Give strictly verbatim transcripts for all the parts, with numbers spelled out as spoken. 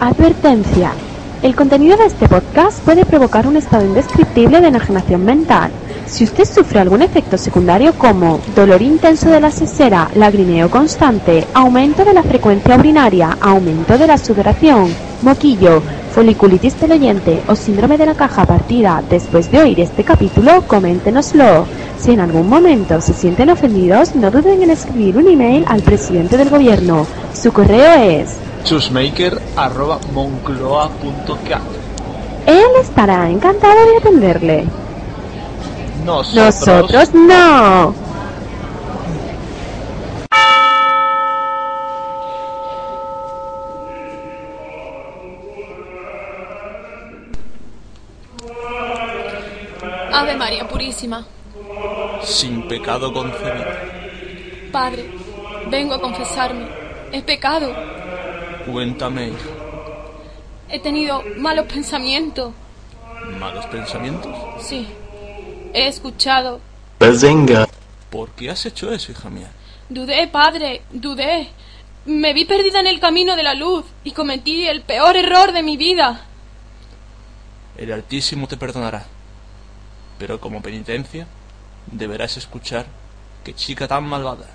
Advertencia. El contenido de este podcast puede provocar un estado indescriptible de enajenación mental. Si usted sufre algún efecto secundario como dolor intenso de la sesera, lagrimeo constante, aumento de la frecuencia urinaria, aumento de la sudoración, moquillo, foliculitis peloyente o síndrome de la caja partida después de oír este capítulo, coméntenoslo. Si en algún momento se sienten ofendidos, no duden en escribir un email al presidente del gobierno. Su correo es chusmaker arroba moncloa punto cat. Él estará encantado de atenderle. Nosotros, Nosotros no. Ave María Purísima. Sin pecado concebido. Padre, vengo a confesarme. He pecado. Cuéntame, hija. He tenido malos pensamientos. ¿Malos pensamientos? Sí. He escuchado Bazinga. ¿Por qué has hecho eso, hija mía? Dudé, padre, dudé. Me vi perdida en el camino de la luz y cometí el peor error de mi vida. El Altísimo te perdonará. Pero como penitencia, deberás escuchar que chica tan malvada.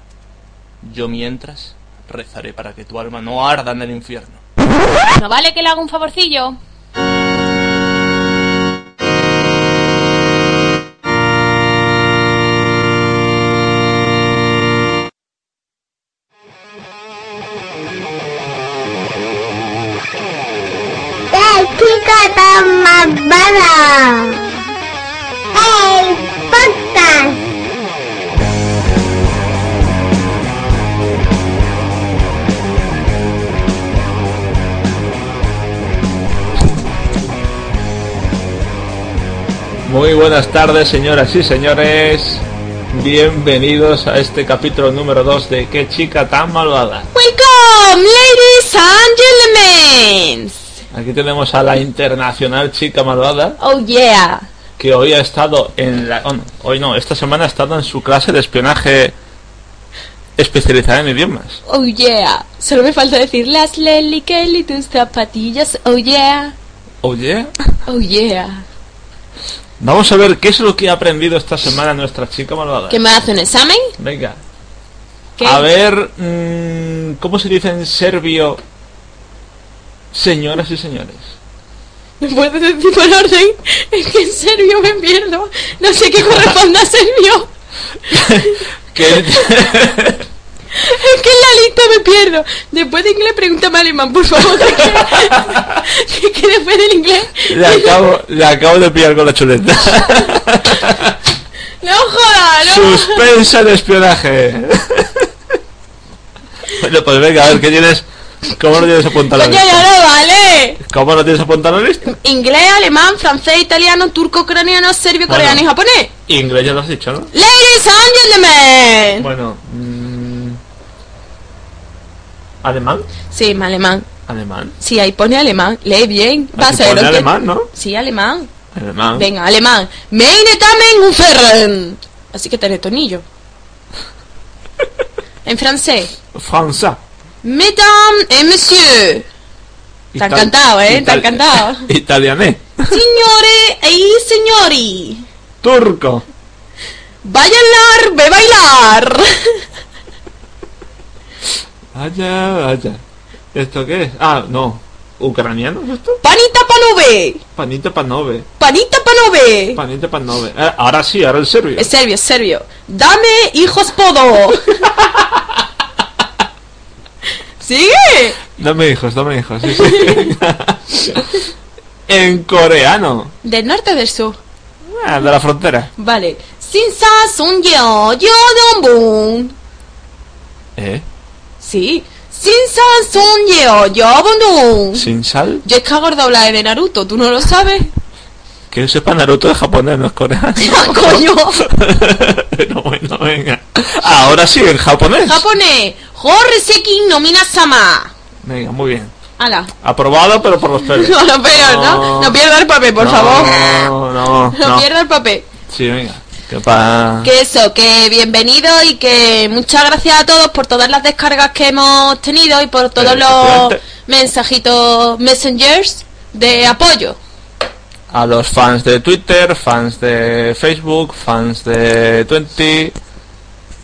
Yo mientras rezaré para que tu alma no arda en el infierno. ¿No vale que le haga un favorcillo? Muy buenas tardes, señoras y señores. Bienvenidos a este capítulo número dos de Qué chica tan malvada. Welcome, ladies and gentlemen. Aquí tenemos a la internacional chica malvada. Oh yeah. Que hoy ha estado en la... Oh, no, hoy no, esta semana ha estado en su clase de espionaje especializada en idiomas. Oh yeah. Solo me falta decir las Lely Kelly, tus zapatillas. Oh yeah. Oh yeah. Oh yeah. Vamos a ver qué es lo que ha aprendido esta semana nuestra chica malvada. ¿Que me hace un examen? Venga. ¿Qué? A ver, mmm, ¿cómo se dice en serbio? Señoras y señores. ¿Me puedes decir por orden? Es que en serbio me pierdo. No sé qué corresponde a serbio. ¿Qué? Es que en la lista me pierdo. Después de inglés pregúntame a alemán, por favor. Que, que después del inglés le acabo, le acabo de pillar con la chuleta. No joda, no. Suspensa el espionaje. Bueno, pues venga, a ver, ¿qué tienes? ¿Cómo lo tienes apuntado a la lista? Coño, ya no vale. ¿Cómo lo tienes apuntado a la lista? Inglés, alemán, francés, italiano, turco, ucraniano, serbio, bueno, coreano y japonés. Inglés ya lo has dicho, ¿no? Ladies and gentlemen. Bueno, mmm... ¿alemán? Sí, alemán. ¿Alemán? Sí, ahí pone alemán. Lee bien. Va a ser pone alemán, que... ¿no? Sí, alemán. Alemán. Venga, alemán. Meine Damen und Herren. Así que te retornillo. En francés. Francés. Mesdames et messieurs. Está encantado, ¿eh? Está encantado. Italianés. Signore y signori. Turco. Bailar, ve bailar. Vaya, vaya. ¿Esto qué es? Ah, no. ¿Ucraniano es esto? Panita panove. Panita panove. Panita panove. Panita panove. Eh, ahora sí, ahora el serbio. Es serbio, es serbio. Dame hijos podo. ¿Sigue? Dame hijos, dame hijos. Sí, sí. En coreano. ¿Del norte o del sur? Ah, de la frontera. Vale. Sin sa sun yo yo don boom. ¿Eh? Sí. Sin sal son yo, yo ¿Sin sal? Yo es que hago el doblaje de Naruto, ¿tú no lo sabes? Que yo sepa, Naruto es japonés, no es coreano. ¡Coño! No, bueno, venga. Ahora sí, en japonés. Japonés. Horseki no Minasama. Venga, muy bien. Ala. Aprobado, pero por los pelos. No, los pelos, ¿no? No pierda el papel, por no, favor. No, no, no. No pierda el papel. Sí, venga. Que, pa... que eso, que bienvenido y que muchas gracias a todos por todas las descargas que hemos tenido y por todos eh, los mensajitos messengers de apoyo. A los fans de Twitter, fans de Facebook, fans de veinte,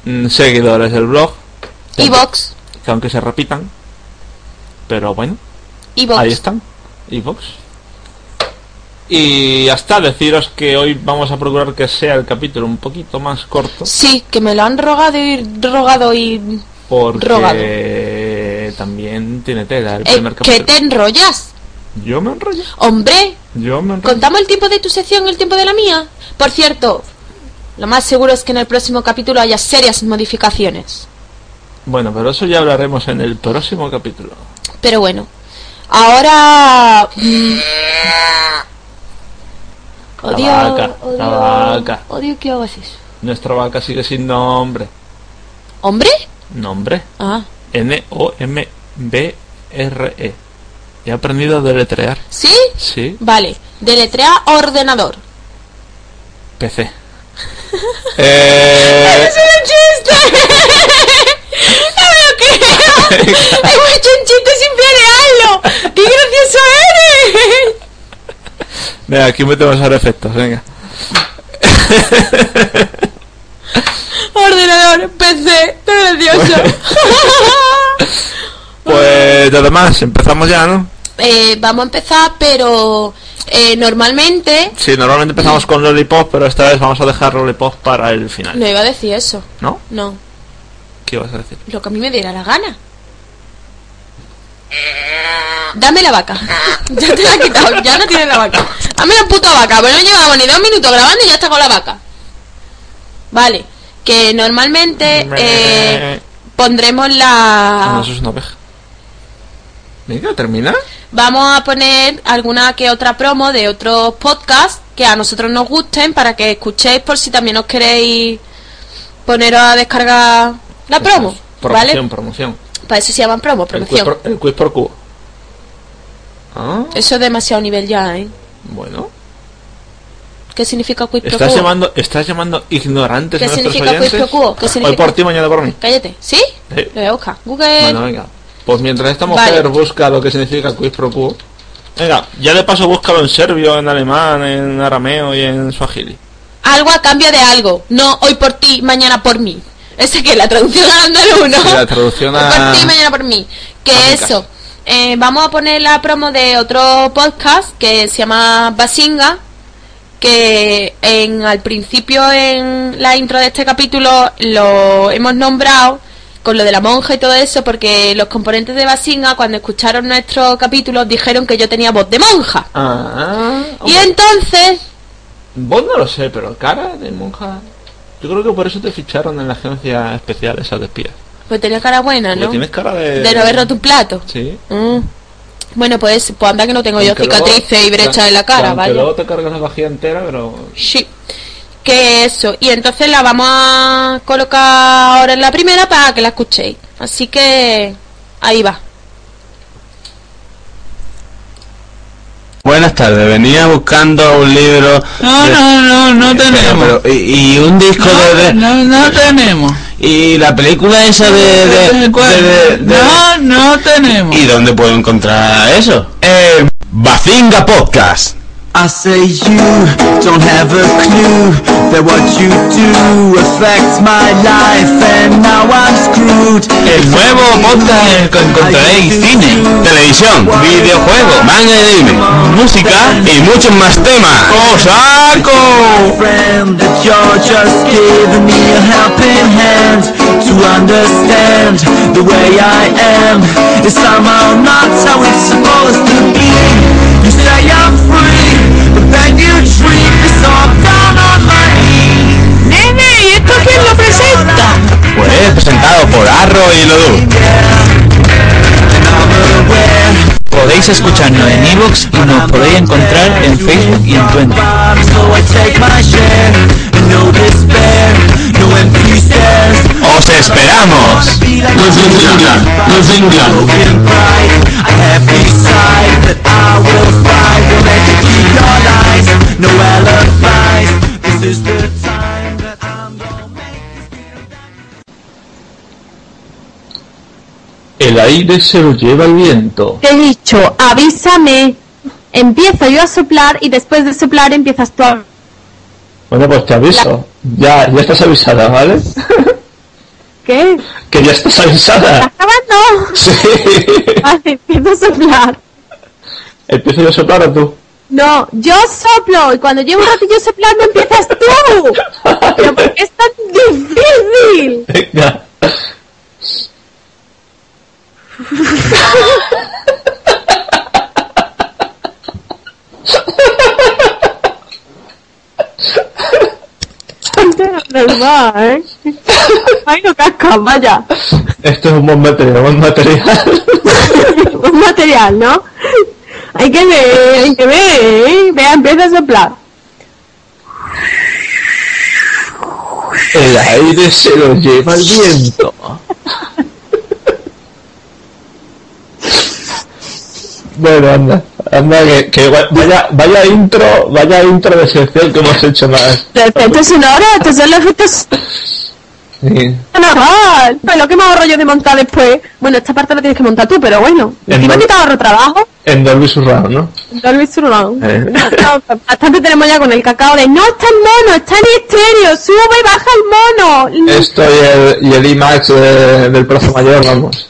mmm, seguidores del blog. iVoox. Que aunque se repitan, pero bueno, iVoox. Ahí están, iVoox. Y hasta deciros que hoy vamos a procurar que sea el capítulo un poquito más corto. Sí, que me lo han rogado y rogado y porque rogado. También tiene tela el eh, primer capítulo. ¿Qué te enrollas? Yo me enrollo. Hombre, yo me enrollo. Contamos el tiempo de tu sección y el tiempo de la mía. Por cierto, lo más seguro es que en el próximo capítulo haya serias modificaciones. Bueno, pero eso ya hablaremos en el próximo capítulo. Pero bueno, ahora... Odio, la vaca, odio, la vaca. Odio que hagas eso. Nuestra vaca sigue sin nombre. ¿Hombre? Nombre. Ah. N O M B R E. He aprendido a deletrear. ¿Sí? Sí. Vale. Deletrea ordenador. P C. eh... ¡Eso es un chiste! ¡No me lo creo! ¡He hecho un chiste sin planearlo! ¡Qué gracioso eres! Venga, aquí metemos ahora efectos, venga. Ordenador, P C, gracioso. Pues nada más, empezamos ya, ¿no? Eh, vamos a empezar, pero eh, normalmente... Sí, normalmente empezamos con Lollipop, pero esta vez vamos a dejar Lollipop para el final. No iba a decir eso. ¿No? No. ¿Qué ibas a decir? Lo que a mí me diera la gana. Dame la vaca. Ya te la he quitado, ya no tienes la vaca. Dame la puta vaca, pero no llevamos ni dos minutos grabando y ya está con la vaca. Vale, que normalmente eh, pondremos la... No, eso es una oveja. Venga, termina. Vamos a poner alguna que otra promo de otros podcasts que a nosotros nos gusten para que escuchéis por si también os queréis poneros a descargar la promo. Es promoción, ¿vale? Promoción. Para eso se llaman promo, promoción. El quiz por, el quiz por cubo. Ah. Eso es demasiado nivel ya, ¿eh? Bueno. ¿Qué significa quiz por cubo? ¿Estás llamando, estás llamando ignorantes a nuestros oyentes? ¿Qué significa quiz por cubo? ¿Qué significa? Hoy por ti, mañana por mí. Cállate. ¿Sí? Sí. Lo voy a buscar. Google. Bueno, venga. Pues mientras esta mujer vale. busca lo que significa quiz por cubo. Venga, ya de paso búscalo en serbio, en alemán, en arameo y en suajili. Algo a cambio de algo. No hoy por ti, mañana por mí. Esa que la traducción al andaluz, ¿no? Sí, la traducción a... Por ti, mañana por mí. Que América. Eso. Eh, vamos a poner la promo de otro podcast que se llama Bazinga. Que en al principio, en la intro de este capítulo, lo hemos nombrado con lo de la monja y todo eso, porque los componentes de Bazinga, cuando escucharon nuestro capítulo, dijeron que yo tenía voz de monja. Ah, y okay. Entonces... Vos no lo sé, pero cara de monja... Yo creo que por eso te ficharon en la agencia especial esa de espías. Pues tenías cara buena, ¿no? Pues tienes cara de... De no haber roto un plato. Sí. Mm. Bueno, pues, pues anda que no tengo aunque yo cicatrices luego, y brechas en la cara, ¿vale? Luego te cargas la vajilla entera, pero... Sí. Que eso. Y entonces la vamos a colocar ahora en la primera para que la escuchéis. Así que... Ahí va. Buenas tardes, venía buscando un libro... No, de... no, no, no tenemos. Pero, pero, y, y un disco no, de... No, no tenemos. Y la película esa de... de, de, de, de, de... No, no tenemos. ¿Y dónde puedo encontrar eso? Eh, Bazinga Podcast. I say you don't have a clue that what you do affects my life and now I'm screwed. El nuevo podcast en el que encontraréis cine, televisión, videojuego, manga y anime, música y muchos más temas. ¡Cosaco! Friend that you're just giving me a helping hand to understand the way I am is somehow not how it's supposed to be. You say I'm free. Nene, ¿y esto quién lo presenta? Pues presentado por Arro y Lodo. podéis escucharnos en iVoox y nos podéis encontrar en Facebook y en Twenty. ¡Os esperamos! ¡Bazinga! ¡Bazinga! El aire se lo lleva el viento. Te he dicho, avísame. Empiezo yo a soplar y después de soplar empiezas tú a... Bueno, pues te aviso. Ya, ya estás avisada, ¿vale? ¿Qué? Que ya estás avisada. ¿Estás grabando? Sí. Vale, empiezo a soplar. ¿Empiezo yo a soplar o tú? No, yo soplo. Y cuando llevo un ratillo soplando empiezas tú. Pero ¿por qué es tan difícil? Venga. Normal, ¿eh? Ay, no casca, vaya. Esto es un buen material, buen material. Buen material, ¿no? Hay que ver, hay que ver, ¿eh? Vea, empieza a soplar. El aire se lo lleva el viento. Bueno, anda, anda, que, que vaya, vaya intro, vaya intro de sección que hemos hecho más. ¿De efectos sonoros? ¿Estos son los efectos? Sí. ¡Normal! Pues lo que me ahorro yo de montar después. Bueno, esta parte la tienes que montar tú, pero bueno. ¿Y no te ahorro trabajo? En Dolby Surround, ¿no? En Dolby Surround. ¿Eh? Bastante tenemos ya con el cacao de... ¡No, está en mono! ¡Está en estéreo! ¡Sube y baja el mono! Esto y el, y el IMAX de, del plazo mayor, vamos.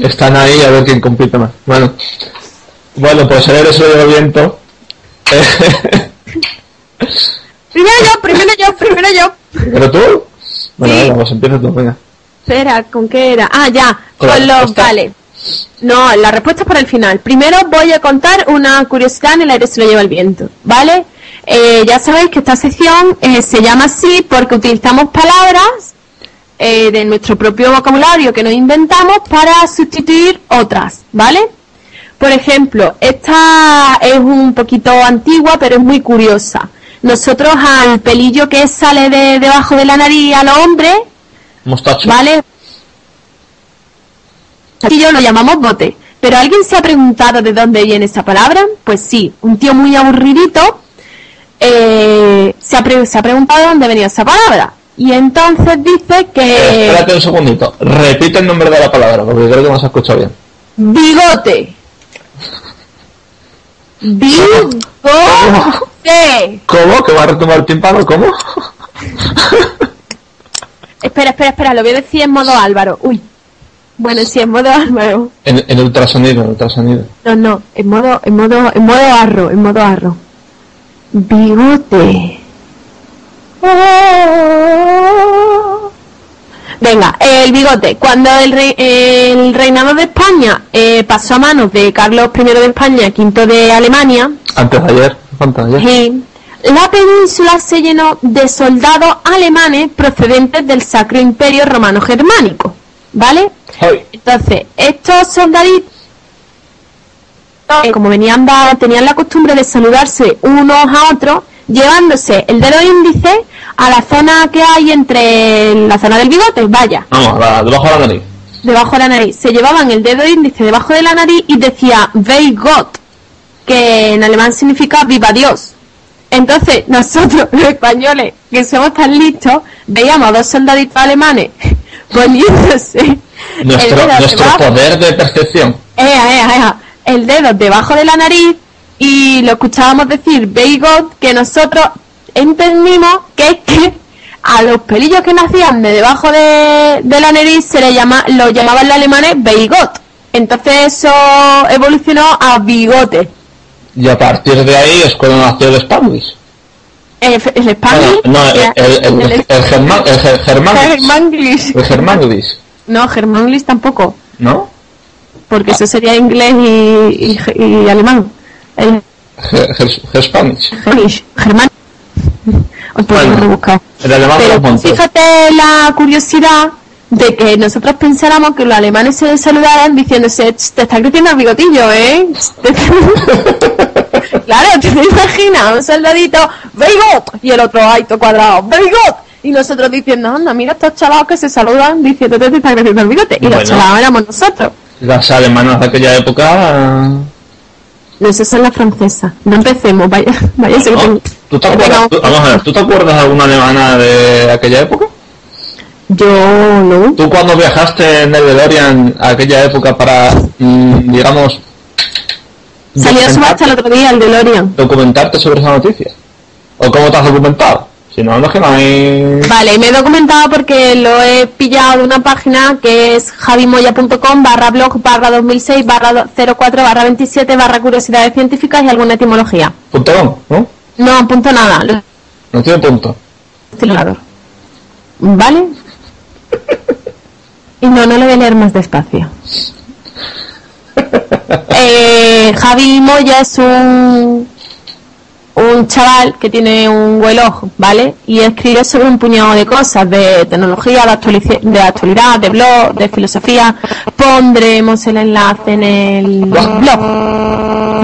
Están ahí a ver quién compite más. Bueno... Bueno, pues ayer eso de viento. Primero yo, primero yo, primero yo. ¿Pero tú? Bueno, sí. Venga, pues empieza tú, venga. Espera, ¿con qué era? Ah, ya, con los... Respuesta. Vale. No, la respuesta es para el final. Primero voy a contar una curiosidad en el aire se lo lleva el viento, ¿vale? Eh, ya sabéis que esta sección eh, se llama así porque utilizamos palabras eh, de nuestro propio vocabulario que nos inventamos para sustituir otras, ¿vale? Por ejemplo, esta es un poquito antigua, pero es muy curiosa. Nosotros al pelillo que sale de debajo de la nariz al hombre... Mostacho. ¿Vale? Aquí yo lo llamamos bote. ¿Pero alguien se ha preguntado de dónde viene esa palabra? Pues sí, un tío muy aburridito eh, se, ha pre- se ha preguntado dónde venía esa palabra. Y entonces dice que... Pero espérate un segundito. Repite el nombre de la palabra, porque creo que no se ha escuchado bien. Bigote. Bigote. ¿Cómo? ¿Que va a retomar el tímpano? ¿Cómo? Espera, espera, espera. Lo voy a decir en modo Álvaro. Uy. Bueno, sí, en modo Álvaro. En, en ultrasonido, en ultrasonido. No, no. En modo, en modo, en modo Arro, en modo Arro. Bigote. Oh. Venga, el bigote. Cuando el, rey, el reinado de España eh, pasó a manos de Carlos primero de España, quinto de Alemania... Antes de ayer, antes de ayer. Eh, la península se llenó de soldados alemanes procedentes del Sacro Imperio Romano Germánico, ¿vale? Hey. Entonces, estos soldaditos, eh, como venían de, tenían la costumbre de saludarse unos a otros, llevándose el dedo índice a la zona que hay entre la zona del bigote, vaya. Vamos, la, debajo de la nariz. Debajo de la nariz. Se llevaban el dedo índice debajo de la nariz y decía Weih Gott, que en alemán significa viva Dios. Entonces, nosotros, los españoles, que somos tan listos, veíamos a dos soldaditos alemanes poniéndose nuestro, el dedo nuestro debajo, poder de percepción. Ea, ea, ea, el dedo debajo de la nariz. Y lo escuchábamos decir Weih Gott, que nosotros entendimos que es que a los pelillos que nacían de debajo de, de la nariz se le llama, lo llamaban los alemanes Weih Gott. Entonces eso evolucionó a bigote. Y a partir de ahí es cuando nació el Spanglish. El, el Spanglish. No, no, el, el, el, el, el, el German, el Germanglish. El Germanglish. No, Germanglish tampoco. ¿No? Porque ah. eso sería inglés y, y, y alemán. El... Gerspanisch. Germán. Os podéis buscar. Pero fíjate la curiosidad de que nosotros pensáramos que los alemanes se saludaban diciéndose, te está creciendo el bigotillo, ¿eh? Claro, ¿te imaginas? Un soldadito, ¡Beigot! Y el otro, ¡ay, to cuadrado! ¡Beigot! Y nosotros diciendo, anda, mira estos chalados que se saludan diciéndote, te está creciendo el bigote. Y bueno, los chalados éramos nosotros. Las alemanas de aquella época... No, esas son las francesas. No empecemos, vaya, vaya. Bueno, ¿tú te acuerdas, tú, vamos a ver, ¿tú te acuerdas de alguna alemana de aquella época? Yo no. ¿Tú cuando viajaste en el DeLorean a aquella época para, mm, digamos... Salió a subasta el otro día el DeLorean. ¿Documentarte sobre esa noticia? ¿O cómo te has documentado? Si no, no es que no hay... Vale, me he documentado porque lo he pillado de una página que es javimoya punto com barra blog barra dos mil seis barra cero cuatro barra veintisiete barra curiosidades científicas y alguna etimología. ¿Punto com, no? No, punto nada. No tiene punto. Estilador. ¿Vale? Y no, no lo voy a leer más despacio. eh, Javi Moya es un... un chaval que tiene un reloj, ¿vale? Y escribe sobre un puñado de cosas, de tecnología, de, actualic- de actualidad, de blog, de filosofía. Pondremos el enlace en el blog,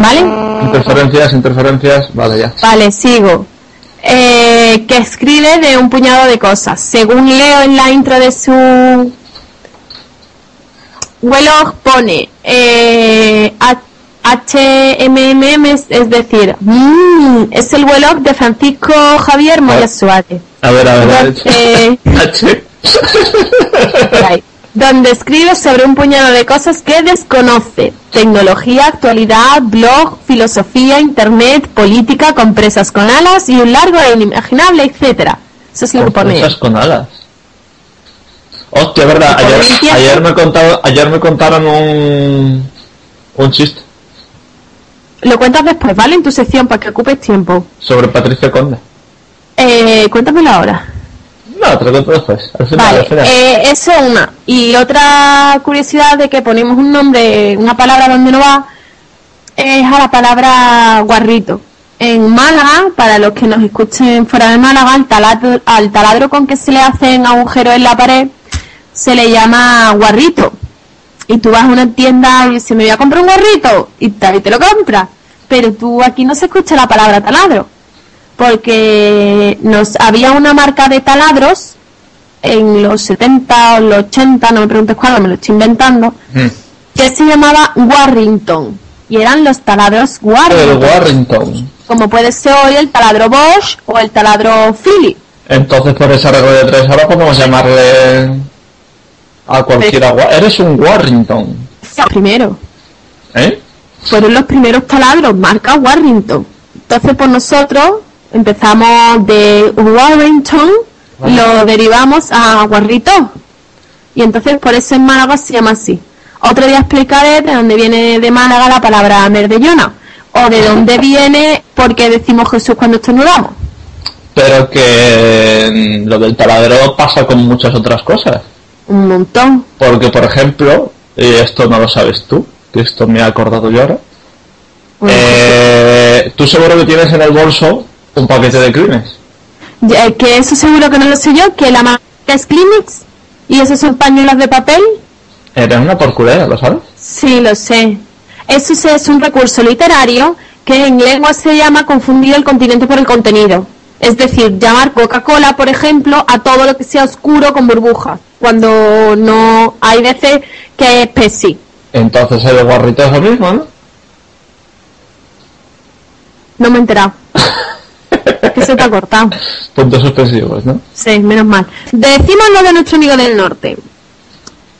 ¿vale? Interferencias, interferencias, vale, ya. Vale, sigo. Eh, que escribe de un puñado de cosas. Según leo en la intro de su reloj, pone... Eh, H M M, es decir, mmm, es el reloj de Francisco Javier Moya Suárez. A ver, a ver, a ver. Eh, H. Donde escribe sobre un puñado de cosas que desconoce: tecnología, actualidad, blog, filosofía, internet, política, con presas con alas y un largo e inimaginable, etcétera. Eso es lo que pone. Presas con alas. Hostia, verdad. Ayer, ayer me contaron, ayer me contaron un, un chiste. Lo cuentas después, ¿vale? En tu sección, para que ocupes tiempo. Sobre Patricia Conde. Eh, cuéntamelo ahora. No, te lo cuento después. Al final, vale, al final. Eh, eso es una. Y otra curiosidad de que ponemos un nombre, una palabra donde no va, es a la palabra guarrito. En Málaga, para los que nos escuchen fuera de Málaga, al taladro, al taladro con que se le hacen agujeros en la pared, se le llama guarrito. Y tú vas a una tienda y dices, me voy a comprar un guarrito, y te, te lo compras. Pero tú aquí no se escucha la palabra taladro, porque nos había una marca de taladros en los setenta o los ochenta, no me preguntes cuándo, me lo estoy inventando, mm. que se llamaba Warrington, y eran los taladros Warrington. El Warrington. Como puede ser hoy el taladro Bosch o el taladro Philly. Entonces, por esa regla de tres horas, podemos llamarle... a cualquiera. Pero, eres un Warrington. Primero. ¿Eh? Fueron los primeros taladros, marca Warrington. Entonces, por nosotros empezamos de Warrington, vale, lo derivamos a guarrito. Y entonces, por eso en Málaga se llama así. Otro día explicaré de dónde viene de Málaga la palabra merdellona. O de dónde viene porque decimos Jesús cuando estornudamos. Pero que lo del taladro pasa con muchas otras cosas. Un montón. Porque, por ejemplo, y esto no lo sabes tú, que esto me he acordado yo ahora, bueno, eh, tú seguro que tienes en el bolso un paquete de Kleenex. Que eso seguro que no lo sé yo, que la marca es Kleenex y esos son pañuelos de papel. Eres una porculera, ¿lo sabes? Sí, lo sé. Eso es un recurso literario que en lengua se llama confundir el continente por el contenido. Es decir, llamar Coca-Cola, por ejemplo, a todo lo que sea oscuro con burbujas, cuando no hay veces que es Pepsi. Entonces el guarrito es lo mismo, ¿no? No me he enterado. Es que se te ha cortado. Puntos suspensivos, ¿no? Sí, menos mal. Decimos lo de nuestro amigo del norte,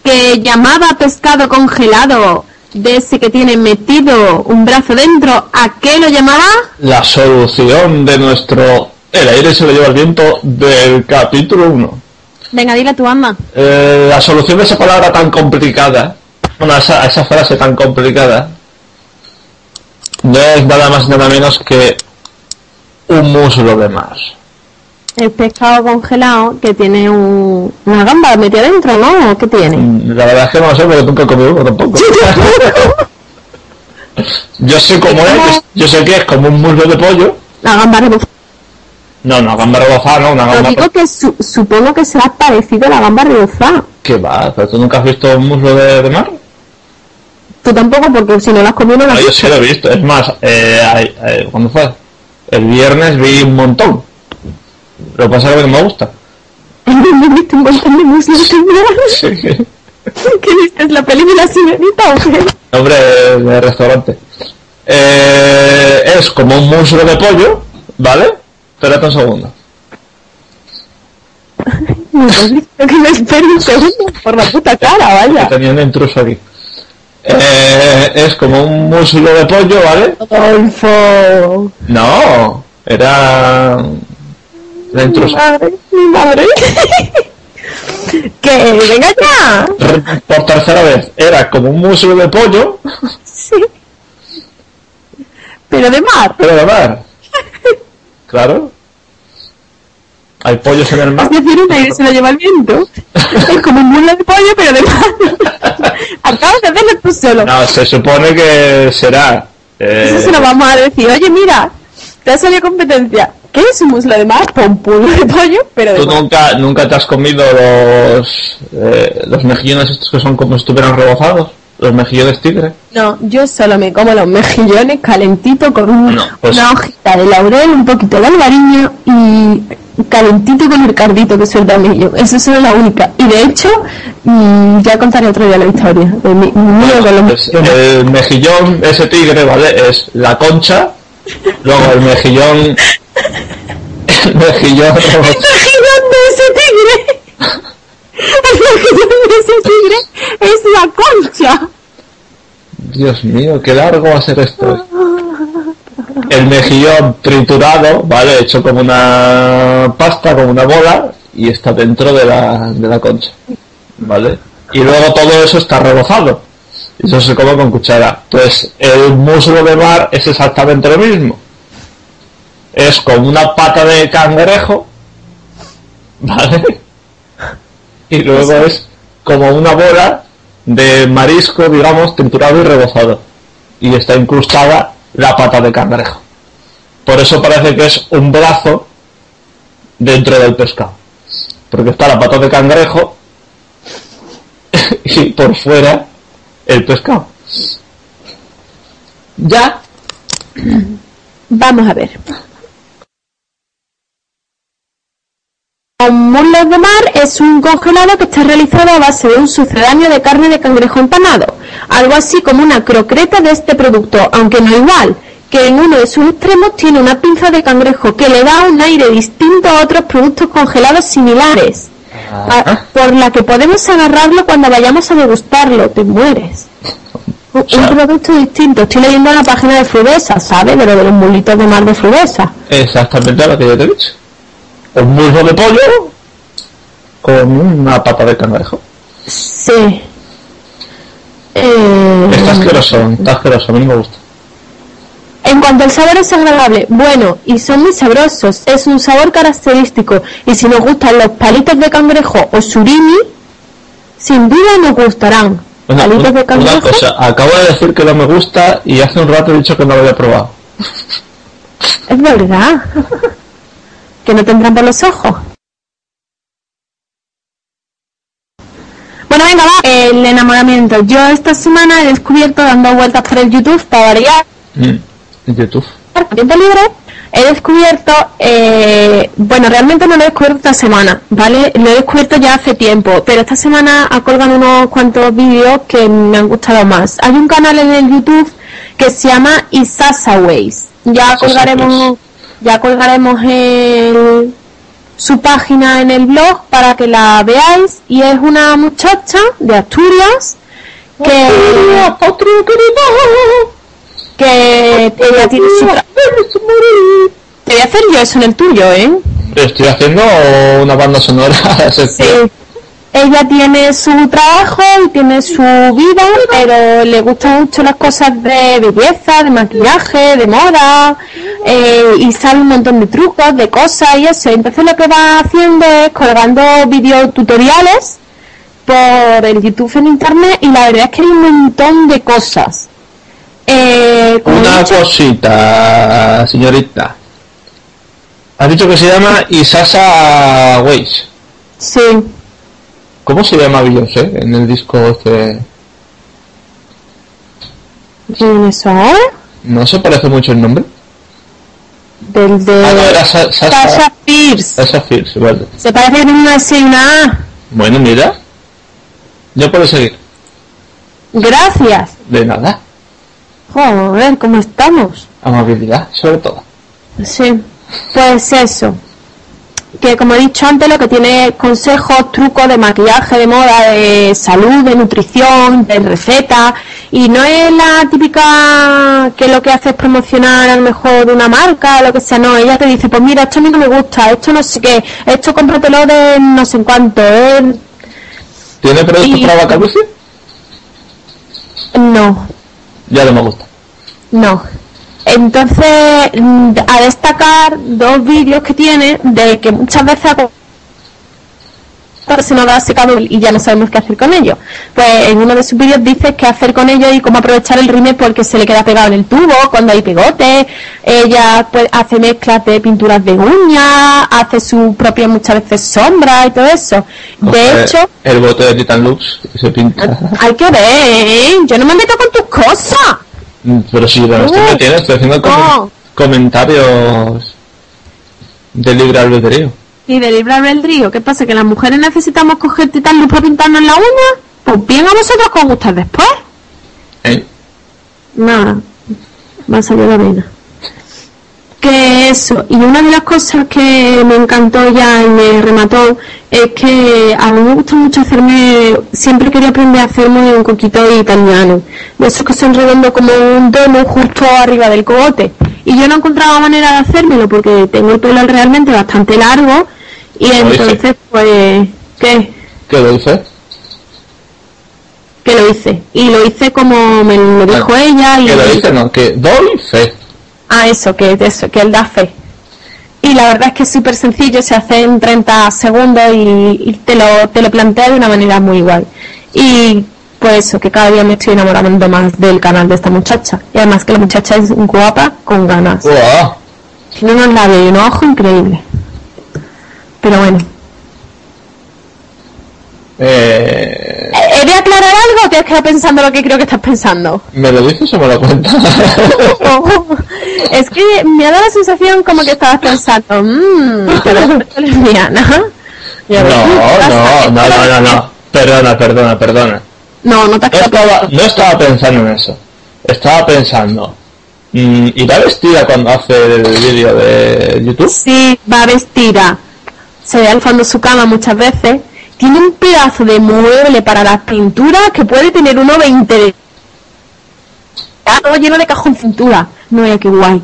que llamaba pescado congelado, de ese que tiene metido un brazo dentro, ¿a qué lo llamaba? La solución de nuestro... El aire se lo lleva el viento del capítulo uno. Venga, dile a tu alma. Eh, la solución de esa palabra tan complicada, bueno, esa, esa frase tan complicada, no es nada más nada menos que un muslo de mar. El pescado congelado que tiene un, una gamba metida dentro, ¿no? ¿Qué tiene? La verdad es que no lo sé porque nunca he comido uno tampoco. Yo sé cómo es, yo sé que es como un muslo de pollo. La gamba de No, una gamba rebozada, no, una gamba... Pero digo que su, supongo que será parecido a la gamba rebozada. ¿Qué va? ¿Pero tú nunca has visto un muslo de, de mar? Tú tampoco, porque si no lo has comido no lo has visto. No, yo sí lo he visto. Es más, eh, eh, ¿cuándo fue? El viernes vi un montón. Lo que pasa es que no me gusta. Me he visto un montón de muslos de mar. Sí. ¿Qué viste? ¿La peli de la sirenita o qué? Hombre, de restaurante. Eh, es como un muslo de pollo, ¿vale? Espérate un segundo. No, que me espere un segundo por la puta cara, vaya. Tenía un intruso aquí. Eh, es como un muslo de pollo, ¿vale? Adolfo. No, era la intrusa. Madre, mi madre. Que venga ya. Por tercera vez, era como un muslo de pollo. Sí. Pero de mar. Pero de mar. Claro. Hay pollos en el mar. Es decir, una y se lo lleva el viento. Es como un muslo de pollo, pero de mar. Acabas de hacerlo tú solo. No, se supone que será. Eh... Eso se lo vamos a decir. Oye, mira, te ha salido competencia. ¿Qué es un muslo de mar? Con pulpo de pollo, pero de ¿Tú mar. Nunca, nunca te has comido los, eh, los mejillones estos que son como si estuvieran rebozados? Los mejillones tigre. No, yo solo me como los mejillones calentitos con un, no, pues... una hojita de laurel, un poquito de albariño y... calentito con el cardito que suelta el mejillón. Esa es la única. Y de hecho, mmm, ya contaré otro día la historia de mi, mi bueno, con los pues el mejillón, ese tigre, ¿vale? Es la concha, luego el mejillón. El mejillón. El mejillón de ese tigre. El mejillón de ese tigre es la concha. Dios mío, qué largo va a ser esto. El mejillón triturado, ¿vale? Hecho como una pasta, como una bola, y está dentro de la, de la concha, ¿vale? Y luego todo eso está rebozado. Eso se come con cuchara. Pues el muslo de mar es exactamente lo mismo. Es como una pata de cangrejo, ¿vale? Y luego es como una bola de marisco, digamos, triturado y rebozado. Y está incrustada la pata de cangrejo. Por eso parece que es un brazo dentro del pescado, porque está la pata de cangrejo y por fuera el pescado. Ya. Vamos a ver. Un muslo de mar es un congelado que está realizado a base de un sucedáneo de carne de cangrejo empanado, algo así como una croqueta de este producto, aunque no igual, que en uno de sus extremos tiene una pinza de cangrejo que le da un aire distinto a otros productos congelados similares, a, por la que podemos agarrarlo cuando vayamos a degustarlo. Te mueres. Un, o sea, un producto distinto. Estoy leyendo la página de Fruesa, ¿sabes? De lo de los mulitos de mar de Fruesa. Exactamente lo que yo te he dicho. Un muslo de pollo con una pata de cangrejo. Sí. Eh... Está asqueroso, está asqueroso, a mí me gusta. En cuanto al sabor, es agradable, bueno, y son muy sabrosos. Es un sabor característico. Y si nos gustan los palitos de cangrejo o surimi, sin duda nos gustarán. Bueno, palitos una, de cangrejo. Una cosa, acabo de decir que no me gusta y hace un rato he dicho que no lo había probado. Es verdad. Que no tendrán por los ojos. Bueno, venga, va. El enamoramiento. Yo esta semana he descubierto, dando vueltas por el YouTube para variar. Mm, YouTube. Tiempo libre. He descubierto, eh, bueno, realmente no lo he descubierto esta semana, ¿vale? Lo he descubierto ya hace tiempo, pero esta semana ha colgado unos cuantos vídeos que me han gustado más. Hay un canal en el YouTube que se llama Isasaweis. Ya colgaremos... Ya colgaremos el, su página en el blog para que la veáis. Y es una muchacha de Asturias que, Asturias, Asturias, que Asturias, ella tiene su tra- Te voy a hacer yo eso en el tuyo, ¿eh? Estoy haciendo una banda sonora. Sí. Ella tiene su trabajo y tiene su vida, pero le gustan mucho las cosas de belleza, de maquillaje, de moda, eh, y sabe un montón de trucos, de cosas y eso. Entonces lo que va haciendo es colgando videotutoriales por el YouTube en internet, y la verdad es que hay un montón de cosas. Eh, Una dicho, cosita, señorita. Has dicho que se llama Isasaweis. Sí. ¿Cómo se llama Beyoncé en el disco este? ¿Beyoncé? ¿No se parece mucho el nombre? Del de... Ah, no, era Sa- Sa- Sasha Fierce. Sasha Fierce, vale. Se parece en una escena. Bueno, mira. Yo puedo seguir. Gracias. De nada. Joder, ¿cómo estamos? Amabilidad, sobre todo. Sí, pues eso. Que como he dicho antes, lo que tiene consejos, trucos de maquillaje, de moda, de salud, de nutrición, de recetas. Y no es la típica que lo que hace es promocionar a lo mejor una marca o lo que sea, no. Ella te dice, pues mira, esto a mí no me gusta, esto no sé qué, esto cómpratelo de no sé en cuánto. Eh. ¿Tiene productos y... para la calvicie? No. Ya no me gusta. No. Entonces, a destacar dos vídeos que tiene de que muchas veces se nos da secado y ya no sabemos qué hacer con ellos. Pues en uno de sus vídeos dice qué hacer con ellos y cómo aprovechar el rímel porque se le queda pegado en el tubo cuando hay pegotes. Ella pues hace mezclas de pinturas de uñas, hace su propia muchas veces sombra y todo eso. De okay, hecho, el bote de Titan Lux se pinta. Hay que ver, ¿eh? Yo no me meto con tus cosas. Pero si lo estoy metiendo, estoy haciendo com- comentarios de libre albedrío. ¿Y de libre albedrío? ¿Qué pasa? ¿Que las mujeres necesitamos coger Titan Lux para pintarnos la uña? Pues bien, a vosotros os gusta después. ¿Eh? Nada, me ha salido la vena. Que eso, y una de las cosas que me encantó ya y me remató es que a mí me gusta mucho hacerme, siempre quería aprender a hacerme un coquito italiano, de esos que son redondos como un domo justo arriba del cogote, y yo no encontraba manera de hacérmelo porque tengo el pelo realmente bastante largo y entonces dice? Pues ¿qué? ¿Qué lo dices? Que lo hice, y lo hice como me lo dijo bueno, ella y que lo hice no, que doy fe. Ah, eso, que eso, que él da fe. Y la verdad es que es súper sencillo, se hace en treinta segundos y, y te lo te lo plantea de una manera muy guay. Y pues eso, que cada día me estoy enamorando más del canal de esta muchacha. Y además que la muchacha es guapa con ganas. ¡Wow! Tiene unos labios y un ojo increíble. Pero bueno. Eh... ¿He de aclarar algo o te has quedado pensando lo que creo que estás pensando? ¿Me lo dices o me lo cuentas? Es que me ha dado la sensación como que estabas pensando mmm, pero es lesbiana. No, no, no, no, no, no Perdona, perdona, perdona No, no te has quedado pensando. No estaba pensando en eso. Estaba pensando mmm, ¿y va vestida cuando hace el vídeo de YouTube? Sí, va vestida. Se ve al fondo su cama muchas veces. Tiene un pedazo de mueble para las pinturas que puede tener uno veinte de... Ah, todo lleno de cajón cintura. No era que guay.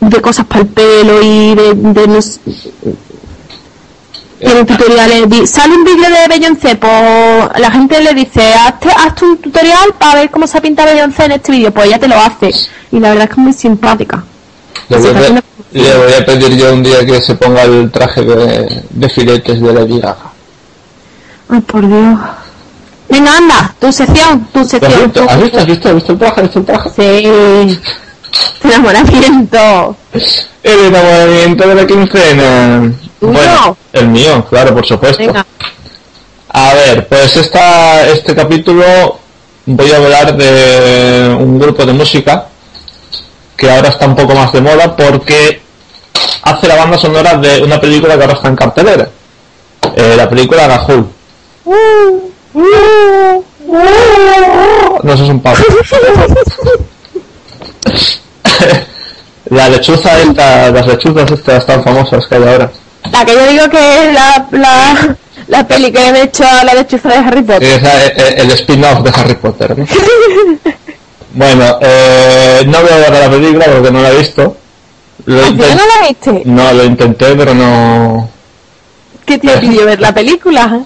De cosas para el pelo y de... de los... Tiene tutoriales. Sale un vídeo de Beyoncé, pues la gente le dice, hazte, hazte un tutorial para ver cómo se pinta Beyoncé en este vídeo. Pues ella te lo hace. Y la verdad es que es muy simpática. Le voy, a, una... le voy a pedir yo un día que se ponga el traje de, de filetes de la Gaga. Ay, por Dios. Venga, anda, tu sección, tu sección. Visto, ¿Has visto, has visto, has visto el traje, has visto el traje? Sí. Enamoramiento. El enamoramiento de la quincena. Bueno, el mío, claro, por supuesto. Venga. A ver, pues esta, este capítulo voy a hablar de un grupo de música que ahora está un poco más de moda porque hace la banda sonora de una película que ahora está en cartelera. Eh, la película Gahul. No, eso es un pavo. La lechuza esta, las lechuzas estas tan famosas que hay ahora. La que yo digo que es la, la, la peli que he hecho a la lechuza de Harry Potter. Esa es el spin-off de Harry Potter, ¿no? Bueno, eh, no voy a hablar de la película porque no la he visto. Lo intent- ¿No la viste? No, lo intenté, pero no... ¿Qué te impidió ver la película?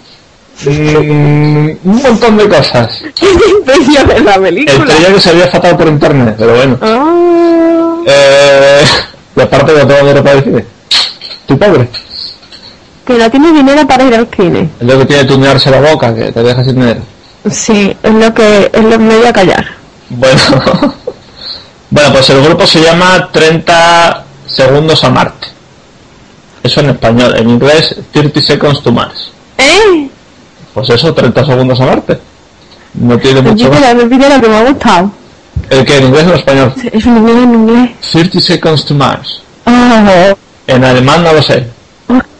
Mm, un montón de cosas. ¿Qué te impidió ver la película? El trailer que se había fatado por internet, pero bueno. Oh. Eh, y aparte no tengo dinero para el cine. ¿Tu pobre? Que no tiene dinero para ir al cine. Es lo que tiene tunearse la boca, que te deja sin dinero. Sí, es lo que, es lo que me voy a callar. Bueno. Bueno, pues el grupo se llama treinta segundos a Marte. Eso en español. En inglés, thirty seconds to Mars. ¿Eh? Pues eso, treinta segundos a Marte. No tiene mucho más. Yo te la que me ha gustado. ¿El qué? ¿En inglés o en español? Es en inglés, en inglés. thirty seconds to Mars. Oh. En alemán no lo sé.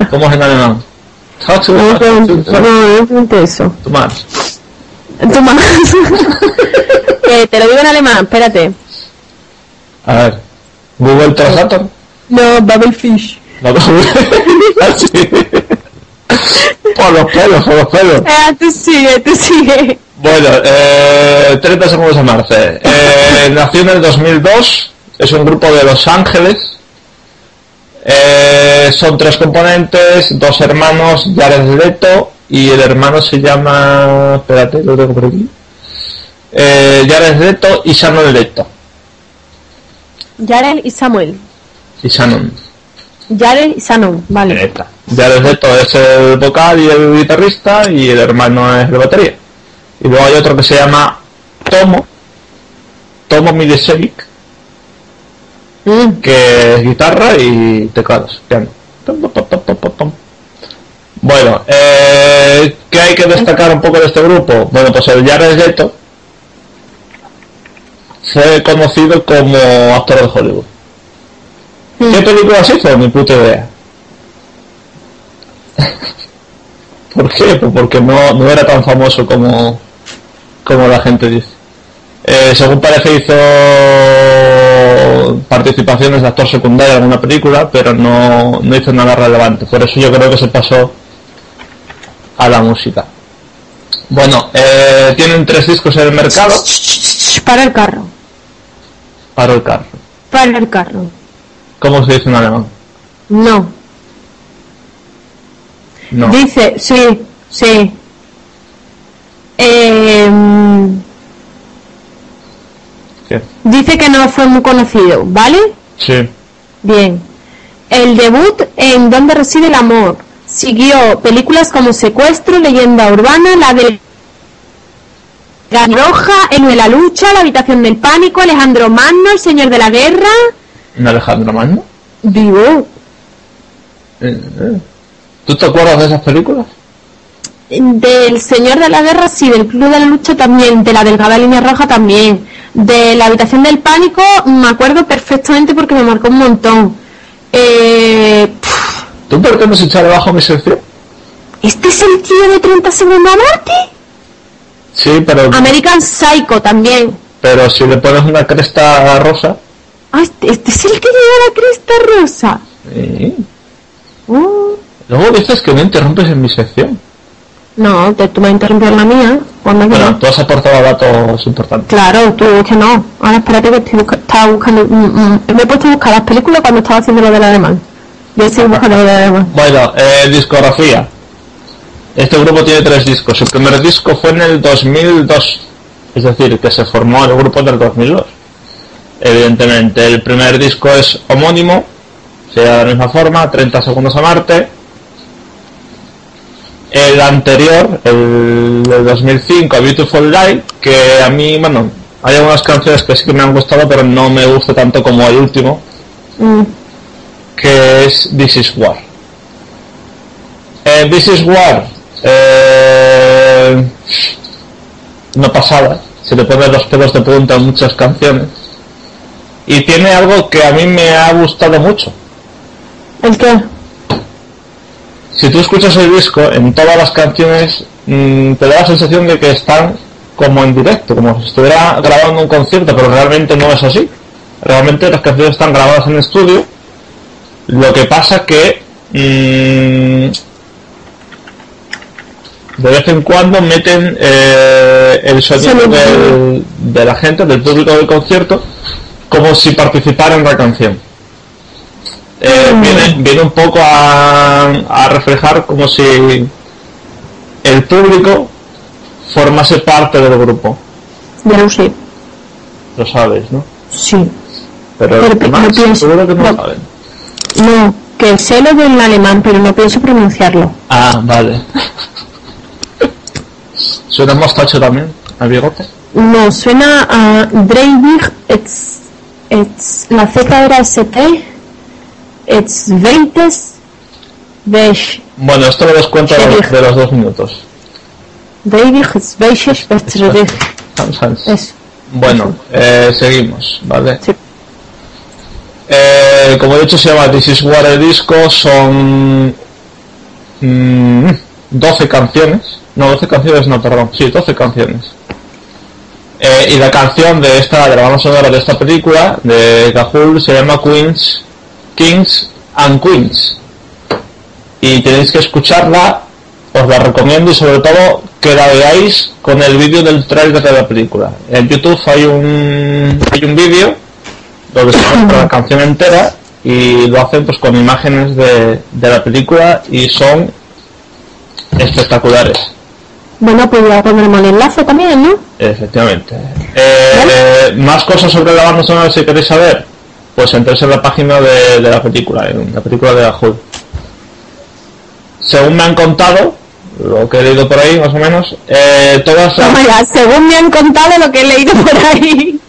¿Cómo es en alemán? No, yo pregunté eso. To Mars. To Mars. eh, te lo digo en alemán, espérate. A ver. Google Translator. No, Babelfish. No, así. Por los pelos, por los pelos. Ah, tú sigue, tú sigue. Bueno, eh, treinta segundos a Marte. Eh, nació en el dos mil dos. Es un grupo de Los Ángeles. Eh, son tres componentes, dos hermanos, Jared Leto, y el hermano se llama... Espérate, lo tengo por aquí. Eh, Jared Leto y Shannon Leto. Jared y Samuel. Y Shannon. Jared y Shannon, vale. Leto. Jared Leto es el vocal y el guitarrista, y el hermano es la batería. Y luego hay otro que se llama Tomo, Tomo Milonakis, mm. que es guitarra y teclados, piano. Bueno, eh, ¿qué hay que destacar un poco de este grupo? Bueno, pues el Jared Leto fue conocido como actor de Hollywood. Mm. ¿Qué películas hizo? Ni puta idea. ¿Por qué? Pues porque no, no era tan famoso como, como la gente dice. Eh, según parece hizo participaciones de actor secundario en una película, pero no, no hizo nada relevante. Por eso yo creo que se pasó a la música. Bueno, eh, tienen tres discos en el mercado. Para el carro. Para el carro. Para el carro. ¿Cómo se dice en alemán? No. No. Dice, sí, sí. Eh, ¿Qué? Dice que no fue muy conocido, ¿vale? Sí. Bien. El debut en Donde reside el amor. Siguió películas como Secuestro, Leyenda urbana, La de la Roja, El de la lucha, La habitación del pánico, Alejandro Magno, El señor de la guerra. ¿En Alejandro Magno? Vivo. Eh, eh. ¿Tú te acuerdas de esas películas? Del Señor de la Guerra, sí. Del Club de la Lucha también. De La delgada línea roja también. De La habitación del pánico me acuerdo perfectamente porque me marcó un montón. Eh, ¿Tú por qué me has echado abajo mi sección? ¿Este es el tío de treinta segundos a Marte? Sí, pero... American Psycho también. Pero si le pones una cresta rosa... Ah, este, este es el que lleva la cresta rosa. Sí. Uh. Luego dices que me interrumpes en mi sección. No, te, tú me interrumpes en la mía. Cuando bueno, quieras. Tú has aportado datos importantes. Claro, tú es que no. Ahora espérate que estoy busca, estaba buscando... Mm, mm, me he puesto a buscar las películas cuando estaba haciendo lo del alemán. Yo sigo buscando lo del alemán. Bueno, eh, discografía. Este grupo tiene tres discos. Su primer disco fue en el dos mil dos. Es decir, que se formó el grupo en el dos mil dos. Evidentemente, el primer disco es homónimo. Se da de la misma forma, treinta segundos a Marte. El anterior, el de dos mil cinco, Beautiful Life, que a mí, bueno, hay algunas canciones que sí que me han gustado, pero no me gusta tanto como el último, mm. que es This Is War. Eh, This Is War, eh, no pasaba, se le ponen los pelos de punta en muchas canciones, y tiene algo que a mí me ha gustado mucho. ¿El qué? Si tú escuchas el disco, en todas las canciones mmm, te da la sensación de que están como en directo, como si estuviera grabando un concierto, pero realmente no es así. Realmente las canciones están grabadas en estudio, lo que pasa que mmm, de vez en cuando meten eh, el sonido del, de la gente, del público del concierto, como si participara en la canción. Eh, viene, viene un poco a, a reflejar como si el público formase parte del grupo. Ya lo sé. Lo sabes, ¿no? Sí. Pero, pero pi- más, pienso, seguro que no, no lo saben. No, que sé lo del alemán, pero no pienso pronunciarlo. Ah, vale. ¿Suena mostacho también, al bigote? No, suena a Dreibig, it's, it's, la Z era S T. It's veinte Beige. Bueno, esto lo descuento de los, de los dos minutos. Beige, beige, beige. Eso. Bueno, eh, seguimos, ¿vale? Sí. Eh, como he dicho, se llama This Is War el disco. Son mmm, doce canciones. No, doce canciones no, perdón. Sí, doce canciones. Eh, y la canción de esta, de la banda sonora de esta película, de Gahul, se llama Queens, Kings and Queens. Y tenéis que escucharla, os la recomiendo y sobre todo que la veáis con el vídeo del trailer de la película. En YouTube hay un, hay un vídeo donde se muestra la canción entera y lo hacen pues con imágenes de, de la película y son espectaculares. Bueno, pues ya pondremos el enlace también, ¿no? Efectivamente. Eh, ¿Vale? Más cosas sobre la banda sonora si queréis saber, pues entréis en la página de, de la película, en la película de la Hulk. Según me han contado, lo que he leído por ahí, más o menos, eh, todas... No, mira, según me han contado lo que he leído por ahí.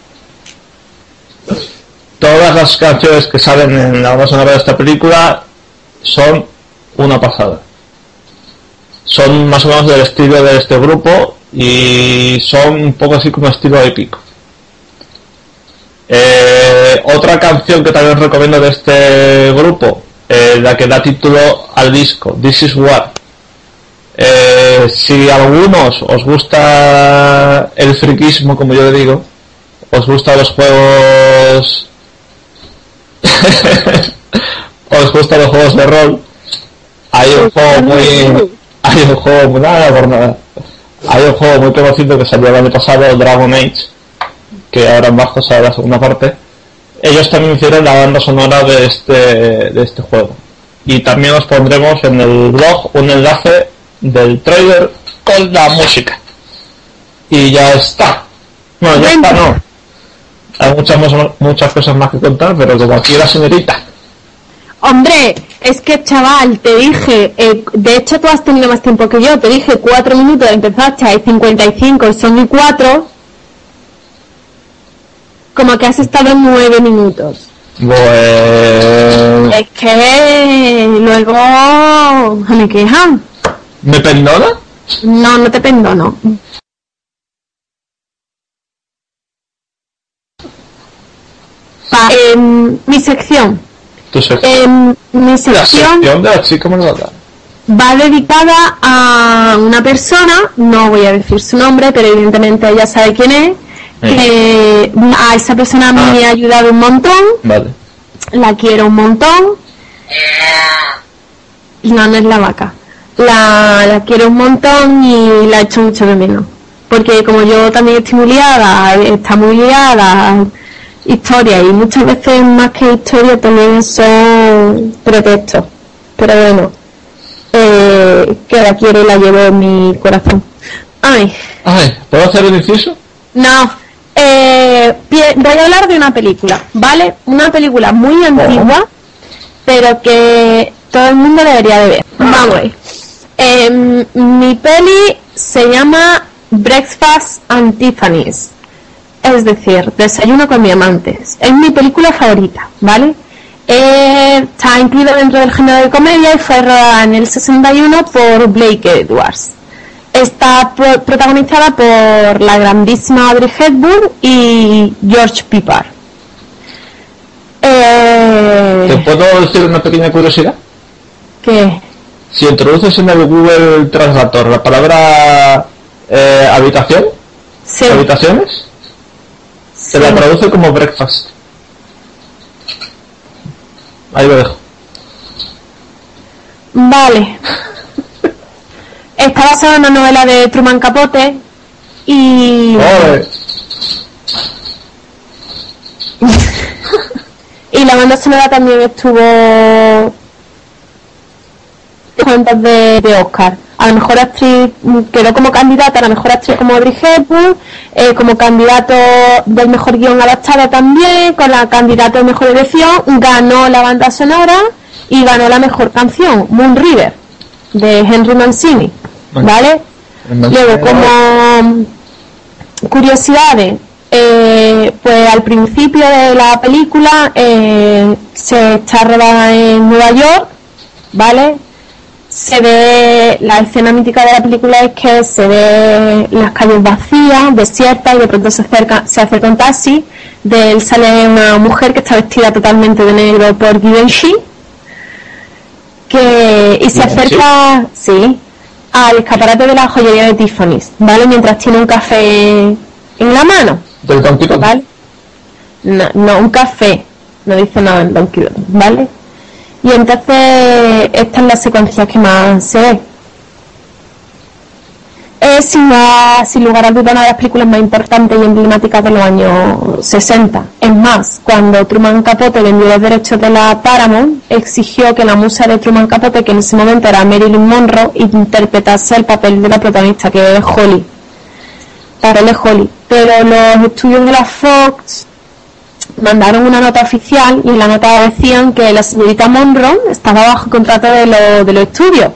Todas las canciones que salen en la banda sonora de esta película son una pasada. Son más o menos del estilo de este grupo y son un poco así como estilo épico. Eh, otra canción que también os recomiendo de este grupo, eh, la que da título al disco, This Is War. Eh, si a algunos os gusta el friquismo, como yo le digo, os gustan los juegos... os gustan los juegos de rol, hay un juego muy... Hay un juego muy nada por nada. Hay un juego muy conocido que salió el año pasado, el Dragon Age, que ahora en bajo sale la segunda parte. Ellos también hicieron la banda sonora de este de este juego. Y también os pondremos en el blog un enlace del trailer con la música. Y ya está. Bueno, ya está, no. Hay muchas muchas cosas más que contar, pero como aquí la señorita. Hombre, es que chaval, te dije, eh, de hecho tú has tenido más tiempo que yo, te dije cuatro minutos, empezaste, hay cincuenta y cinco y son y cuatro, como que has estado en nueve minutos. Bueno... Es que luego me quejan. ¿Me perdonas? No, no te perdono. Pa- eh, mi sección. Eh, mi sección, la sección de la chica malvada va dedicada a una persona, no voy a decir su nombre, pero evidentemente ella sabe quién es. Eh. Eh, a esa persona ah. me ha ayudado un montón, vale. La quiero un montón. No, no es la vaca, la, la quiero un montón y la echo mucho de menos, porque como yo también estoy muy liada, está muy liada historia, y muchas veces más que historia también son pretextos, pero bueno, eh, que la quiero y la llevo en mi corazón. Ay, Ay ¿puedo hacer un inciso? No, eh, voy a hablar de una película, ¿vale? Una película muy antigua, pero que todo el mundo debería de ver. Vamos, eh, mi peli se llama Breakfast at Tiffany's. Es decir, Desayuno con Diamantes. Es mi película favorita, ¿vale? Eh, está incluida dentro del género de comedia y fue rodada en el sesenta y uno por Blake Edwards. Está pro- protagonizada por la grandísima Audrey Hepburn y George Pippar. Eh... ¿Te puedo decir una pequeña curiosidad? ¿Qué? Si introduces en el Google Translator la palabra eh, habitación, sí. ¿Habitaciones? Se la traduce como breakfast. Ahí lo dejo. Vale. Está basada en una novela de Truman Capote y... Vale. Y la banda sonora también estuvo... cuentas de, de Oscar. A la mejor actriz quedó como candidata, a la mejor actriz como Audrey Hepburn, eh, como candidato del mejor guión adaptado también, con la candidata de mejor dirección, ganó la banda sonora y ganó la mejor canción, Moon River, de Henry Mancini, ¿vale? Bueno, luego, como curiosidades, eh, pues al principio de la película eh, se está rodada en Nueva York, ¿vale? se ve la escena mítica de la película, es que se ve las calles vacías, desiertas, y de pronto se acerca, se acerca un taxi. De él sale una mujer que está vestida totalmente de negro por Givenchy, que y se acerca, sí, al escaparate de la joyería de Tiffany's, ¿vale? Mientras tiene un café en la mano. ¿Del Don Quijote? ¿Vale? No, no, un café. No dice nada en Don Quijote, ¿vale? Y entonces esta es la secuencia que más se ve. Es sin, la, sin lugar a duda una de las películas más importantes y emblemáticas de los años sesenta. Es más, cuando Truman Capote vendió los derechos de la Paramount, exigió que la musa de Truman Capote, que en ese momento era Marilyn Monroe, interpretase el papel de la protagonista, que es Holly. Papel de Holly. Pero los estudios de la Fox mandaron una nota oficial y en la nota decían que la señorita Monroe estaba bajo contrato de, lo, de los estudios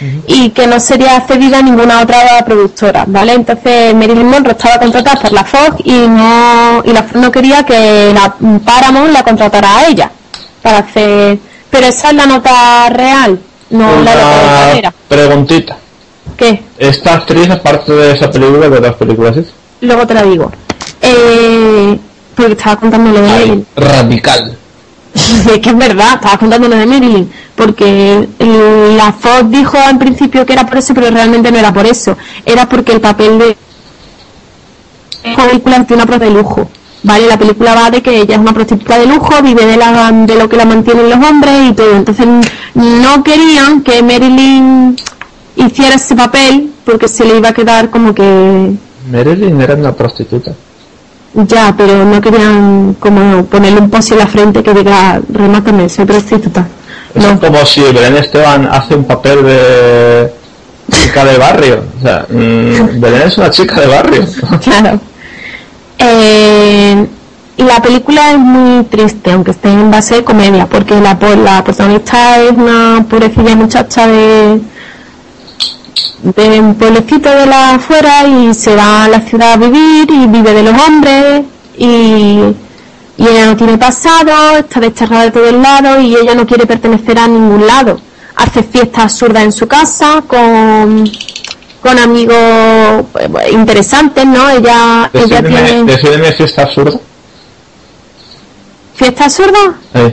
uh-huh. y que no sería cedida a ninguna otra productora, ¿vale? Entonces Marilyn Monroe estaba contratada por la Fox y no y la Fox no quería que la Paramount la contratara a ella para hacer, pero esa es la nota real, no una la de la preguntita. ¿Qué? Esta actriz aparte de esa película, de otras películas, ¿es? Luego te la digo. Eh Porque estaba contando lo de Marilyn. Radical. Es que es verdad, estaba contando lo de Marilyn. Porque la Fox dijo en principio que era por eso, pero realmente no era por eso. Era porque el papel de la película es de una prostituta de lujo. Vale, la película va de que ella es una prostituta de lujo, vive de, la, de lo que la mantienen los hombres y todo. Entonces no querían que Marilyn hiciera ese papel porque se le iba a quedar como que... Marilyn era una prostituta. Ya, pero no querían como ponerle un pozo en la frente que diga, remátame, soy prostituta. No. Es como si Belén Esteban hace un papel de chica de barrio. O sea, mmm, Belén es una chica de barrio. Claro. Eh, y la película es muy triste, aunque esté en base de comedia, porque la, la protagonista es una pobrecilla muchacha de... de un pueblecito de la afuera y se va a la ciudad a vivir y vive de los hombres y, y ella no tiene pasado, está desterrada de todos lados y ella no quiere pertenecer a ningún lado. Hace fiestas absurdas en su casa con, con amigos pues, interesantes, ¿no? Ella, ella tiene... ¿Decídeme fiesta absurda? ¿Fiesta absurda? Eh.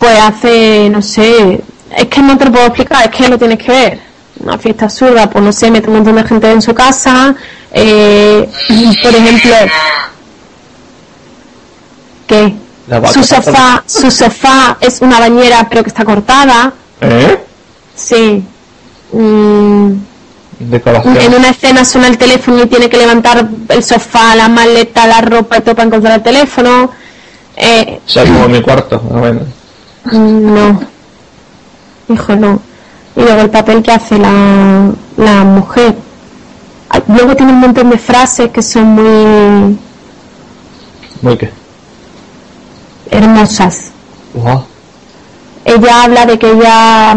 Pues hace, no sé, es que no te lo puedo explicar, es que lo tienes que ver. Una fiesta absurda, pues no sé, mete un montón de gente en su casa, eh, por ejemplo, ¿qué? Su sofá, su sofá es una bañera pero que está cortada. ¿Eh? Sí. Mm, en una escena suena el teléfono y tiene que levantar el sofá, la maleta, la ropa y todo para encontrar el teléfono. Eh, o sea, como mi cuarto, no, bueno. No. Hijo, no. Y luego el papel que hace la, la mujer. Luego tiene un montón de frases que son muy... ¿Muy qué? Hermosas. Uh-huh. Ella habla de que ella...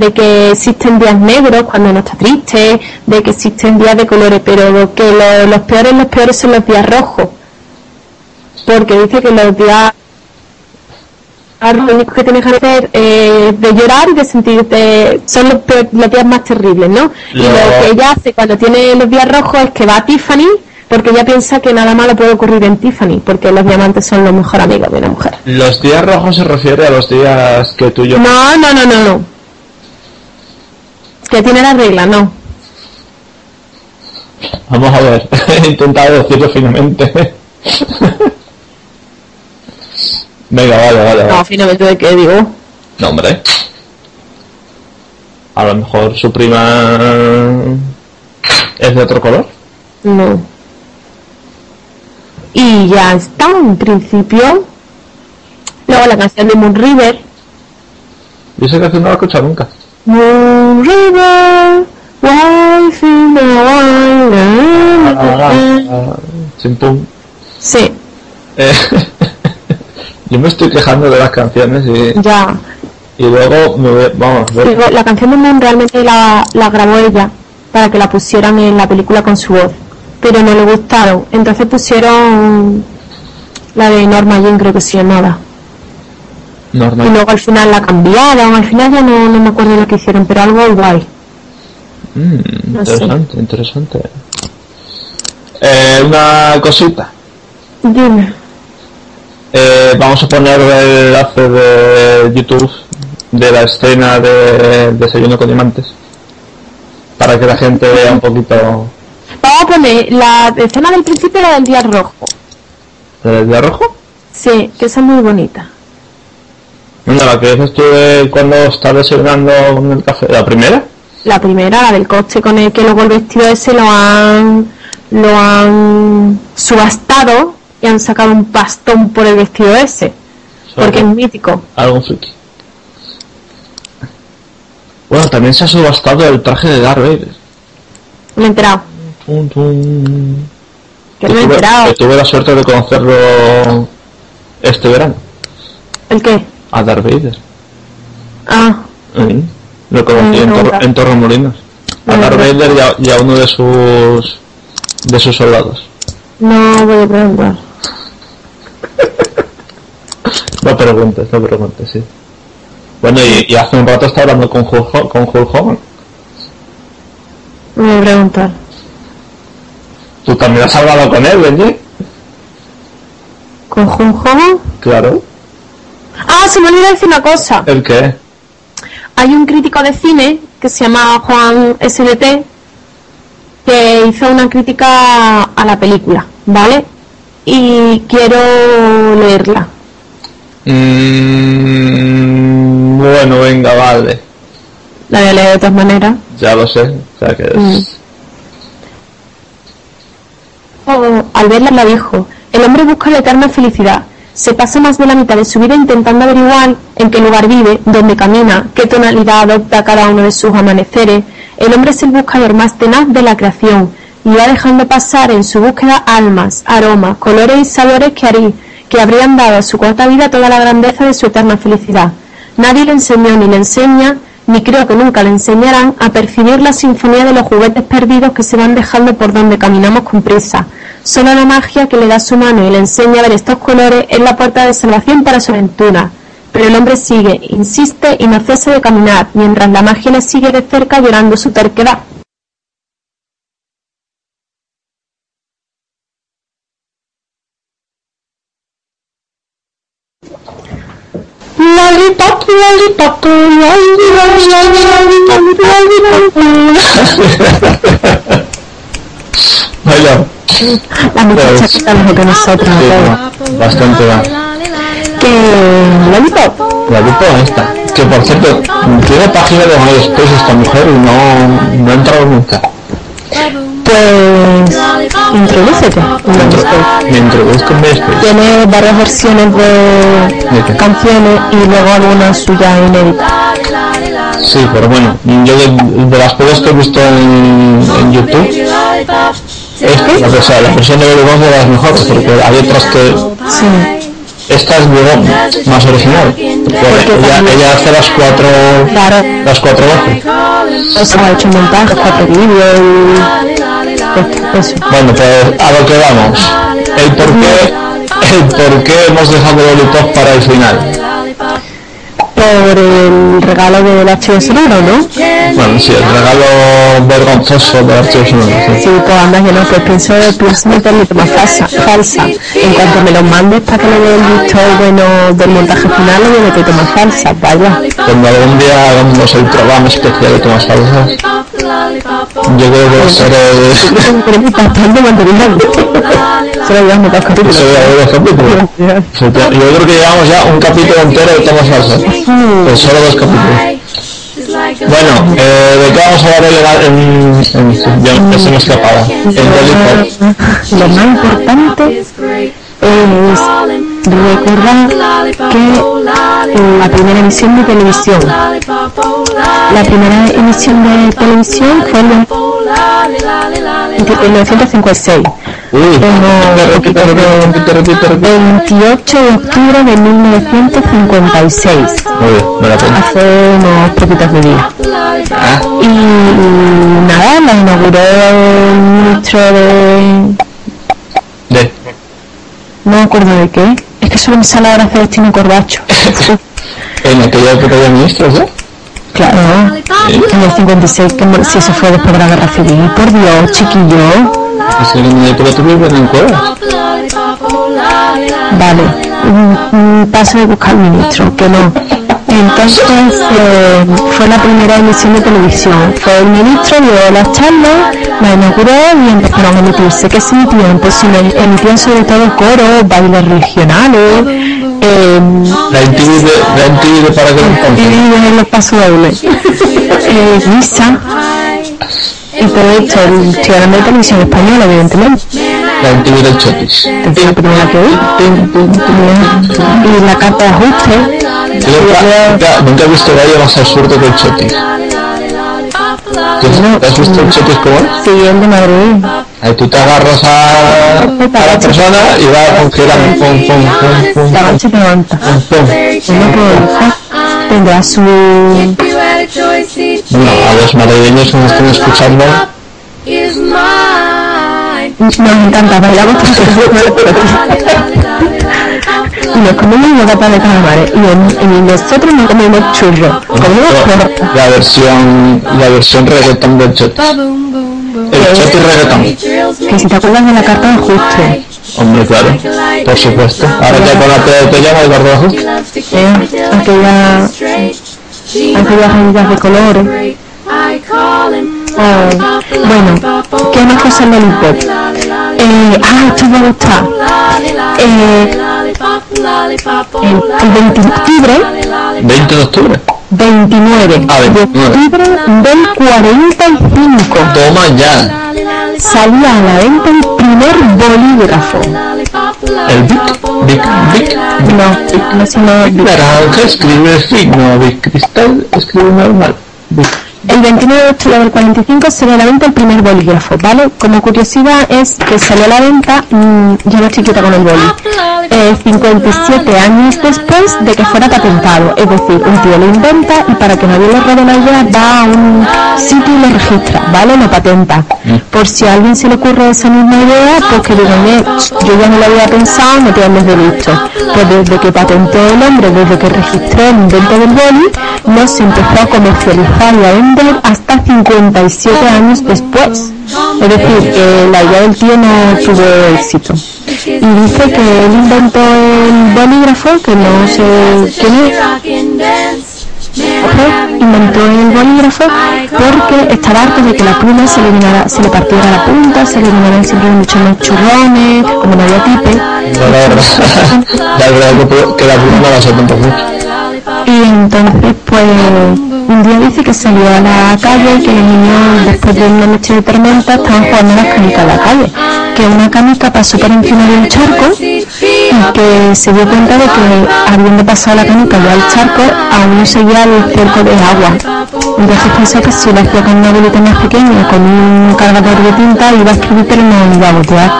de que existen días negros cuando no está triste, de que existen días de colores, pero que lo, los peores los peores son los días rojos. Porque dice que los días... Ahora lo único que tienes que hacer eh, de llorar y de sentirte son los, peor, los días más terribles, ¿no? Lo... Y lo que ella hace cuando tiene los días rojos es que va a Tiffany porque ella piensa que nada malo puede ocurrir en Tiffany porque los diamantes son los mejores amigos de una mujer. ¿Los días rojos se refiere a los días que tú y yo...? No, no, no, no, no. Que tiene la regla, no. Vamos a ver, he intentado decirlo finamente. Venga, vale, vale. No, finalmente de qué digo. No, hombre. A lo mejor su prima es de otro color. No. Y ya está, en principio. Luego la canción de Moon River. Yo esa canción no la he escuchado nunca. Moon River, wife in the wild. Ah, ah, ah, sin pum. Sí. Eh. Yo me estoy quejando de las canciones y... Ya. Y luego me ve... Vamos, ve. Pero la canción de Moon realmente la, la grabó ella para que la pusieran en la película con su voz. Pero no le gustaron. Entonces pusieron la de Norma Jean, creo que se llamaba. normal. Y luego al final la cambiaron, al final ya no, no me acuerdo lo que hicieron, pero algo igual. Mm, interesante, no interesante. Eh, una cosita. Dime. Eh, vamos a poner el enlace de YouTube de la escena de Desayuno con Diamantes para que la gente vea un poquito. Vamos a poner la escena del principio, la del día rojo. ¿La del día rojo? Sí, que esa es muy bonita. Mira, la que dices tú de cuando estás desayunando con el café. ¿La primera? La primera, la del coche con el que luego el vestido ese lo han lo han subastado y han sacado un pastón por el vestido ese. ¿Sabe? Porque es mítico. Algo friki. Bueno, también se ha subastado el traje de Darth Vader. Me he enterado. Tum, tum. Yo no me he enterado. Tuve la suerte de conocerlo este verano. ¿El qué? A Darth Vader. Ah. ¿Sí? Lo conocí no, en, Tor- no, en Torremolinos. No, a Darth Vader y a, y a uno de sus de sus soldados. No voy a preguntar. No preguntes, no preguntes, sí. Bueno, y, y hace un rato estaba hablando con Hulk, con Hulk Hogan. Me voy a preguntar. ¿Tú también has hablado con él, Benji? ¿Con Hulk Hogan? Claro. Ah, se me olvidó decir una cosa. ¿El qué? Hay un crítico de cine que se llama Juan S D T que hizo una crítica a la película, ¿vale? Y quiero leerla. Mm, bueno, venga, vale. La voy a leer de todas maneras. Ya lo sé, o sea que es... mm. Oh, al verla la dijo: el hombre busca la eterna felicidad. Se pasa más de la mitad de su vida intentando averiguar en qué lugar vive, dónde camina, qué tonalidad adopta cada uno de sus amaneceres. El hombre es el buscador más tenaz de la creación y va dejando pasar en su búsqueda almas, aromas, colores y sabores que harí que habrían dado a su corta vida toda la grandeza de su eterna felicidad. Nadie le enseñó ni le enseña, ni creo que nunca le enseñarán, a percibir la sinfonía de los juguetes perdidos que se van dejando por donde caminamos con prisa. Solo la magia que le da su mano y le enseña a ver estos colores es la puerta de salvación para su aventura. Pero el hombre sigue, insiste y no cesa de caminar, mientras la magia le sigue de cerca llorando su terquedad. Baila. La muchacha está mejor que nosotros, sí, bastante va. Que la Lipo, la Lipo esta, que por cierto tiene página de MySpace esta mujer y no, no ha entrado nunca. Pues introdúcete. Me introduzco en MySpace. Tiene varias versiones de, ¿de canciones y luego algunas suyas inéditas? Sí, pero bueno, yo de, de las cosas que he visto en, en YouTube, esta, o sea, la versión de Beyoncé de las mejores, porque hay otras que... Sí. Esta es luego más original, porque, porque ella, ella hace las cuatro... Claro. Las cuatro voces. O sea, ha hecho montajes, cuatro vídeos... Bueno, pues a lo que vamos. El por qué, el por qué hemos dejado Lollipop para el final. Por el regalo del archivo sonoro, ¿no? Bueno, sí, el regalo vergonzoso del archivo sonoro. Sí, sí, pues anda que no, pues pienso, pienso meterle más falsa, falsa. En cuanto me lo mandes para que le dé el visto bueno del montaje final, le meto tomas falsas, vaya. Cuando algún día hagamos el programa especial de tomas falsas, yo creo que va a ser el... Tenemos bastante material. Solo llevamos dos capítulos. Solo llevamos dos capítulos. Yo creo que llevamos ya un capítulo entero de tomas falsas. Pues solo dos capítulos. Bueno, eh, ¿de qué vamos a hablar en... en yo, eso me escapaba. En Lollipop. Lo más importante es recordar que en la primera emisión de televisión. La primera emisión de televisión fue en mil novecientos cincuenta y seis. Uy, repite, repite, repite, repite. veintiocho de octubre de mil novecientos cincuenta y seis. Muy bien, me la pongo. Hace unos poquitos de días. Ah. Y, y nada, la inauguró el ministro de... ¿De? No me acuerdo de qué. Es que solo me sale ahora hacer destino corbacho. en aquella época de ministros, ¿eh? Claro, sí. En el cincuenta y seis, que si eso fue después de la guerra civil, por Dios, chiquillo. Así en una época tuvieron en Cueva. Vale, paso de buscar ministro, que no. Entonces eh, fue la primera emisión de televisión. Fue el ministro, dio las charlas, la inauguró y empezaron a emitirse. ¿Qué se emitían? Pues se emitían sobre todo coros, bailes regionales. Eh, la M T V de, de para que los en los pasodobles. eh, misa. Y todo esto, estoy hablando de televisión española, evidentemente. La M T V del Chotis. Es la primera que vi. Y la carta de ajuste. Nunca, nunca he visto nadie más absurdo que el Chotis. ¿Te has visto el Chotis como él? Sí, el de Madrid. Ahí tú te agarras a, a la persona y vas con que la pum pum pum pum. La noche te levanta. Tendrá su... Bueno, a los madrileños que nos están escuchando, nos encanta, bailamos y nos comemos papas de calamares y, en, y nosotros nos comemos churros. Comemos la versión la versión reggaetón del Chotis, el Chotis reggaetón. Que si te acuerdas de la carta de ajuste. Hombre, claro, por supuesto. Ahora te acuerdas, te llama el barro de ajuste. Eh, aquella aquellas revistas de colores. Oh, bueno, ¿qué más cosas en el pop? Eh, ah, esto me gusta. Eh, el veinte de octubre. veintinueve. Ah, veintinueve de octubre del cuarenta y cinco. Toma ya. Salía a la venta el primer bolígrafo. El Bic, Bic, Bic. No, no se llama Bic. Naranja escribe signo, Bic cristal escribe normal. Bic. El veintinueve de octubre del cuarenta y cinco salió a la venta el primer bolígrafo, ¿vale? Como curiosidad es que salió a la venta, mmm, yo no estoy quieta con el boli, eh, cincuenta y siete años después de que fuera patentado. Es decir, un tío lo inventa y para que nadie le robe la idea va a un sitio y lo registra, ¿vale? Lo patenta. Por si a alguien se le ocurre esa misma idea, pues que díganme, yo ya no lo había pensado, no te hables de listo. Pues desde que patentó el hombre, desde que registró el invento del boli, no se empezó a comercializar y a vender hasta cincuenta y siete años después. Es decir, eh, la idea del tío no tuvo éxito. Y dice que él inventó el bolígrafo, que no sé quién es. Ojo, inventó el bolígrafo porque estaba harto de que la pluma se le, minara, se le partiera la punta, se le eliminaran siempre muchos más churrones, como no había tipe. No, la verdad, la verdad que la pluma la hace tanto mucho. Y entonces, pues... un día dice que salió a la calle y que los niños, después de una noche de tormenta, estaban jugando las canicas a la calle. Que una canica pasó por encima de un charco y que se dio cuenta de que, habiendo pasado la canica ya al charco, aún no seguía el cerco de agua. Entonces pensó que si lo hacía con una bolita más pequeña, con un cargador de tinta, iba a escribir pero no iba a botear.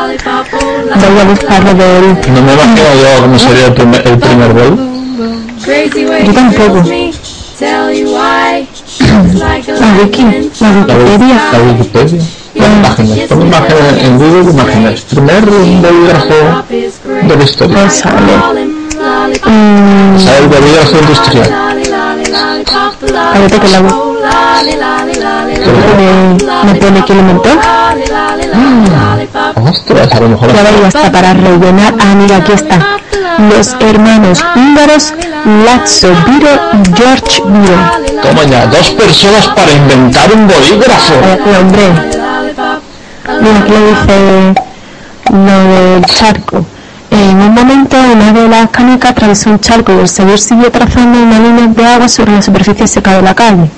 Voy a buscarlo de él. No me imagino yo cómo sería el primer, el primer gol. Yo tampoco. La wiki, la Wikipedia. La Wikipedia. Las imágenes. Pon imágenes en Google, imágenes. Primer bolígrafo de la historia. No sale. Mm. Sale el bolígrafo industrial. A ver, toca la wiki. ¿Me pone que lo inventó? Mm. Ostras, a lo mejor. Ya veía hasta para rellenar. Ah, mira, aquí está. Los hermanos húngaros László Biro y George Biro. Toma ya, dos personas para inventar un bolígrafo. Ay, hombre. Mira, aquí dice lo del charco. En un momento, una de las canicas atravesó un charco y el señor siguió trazando una línea de agua sobre la superficie seca de la calle.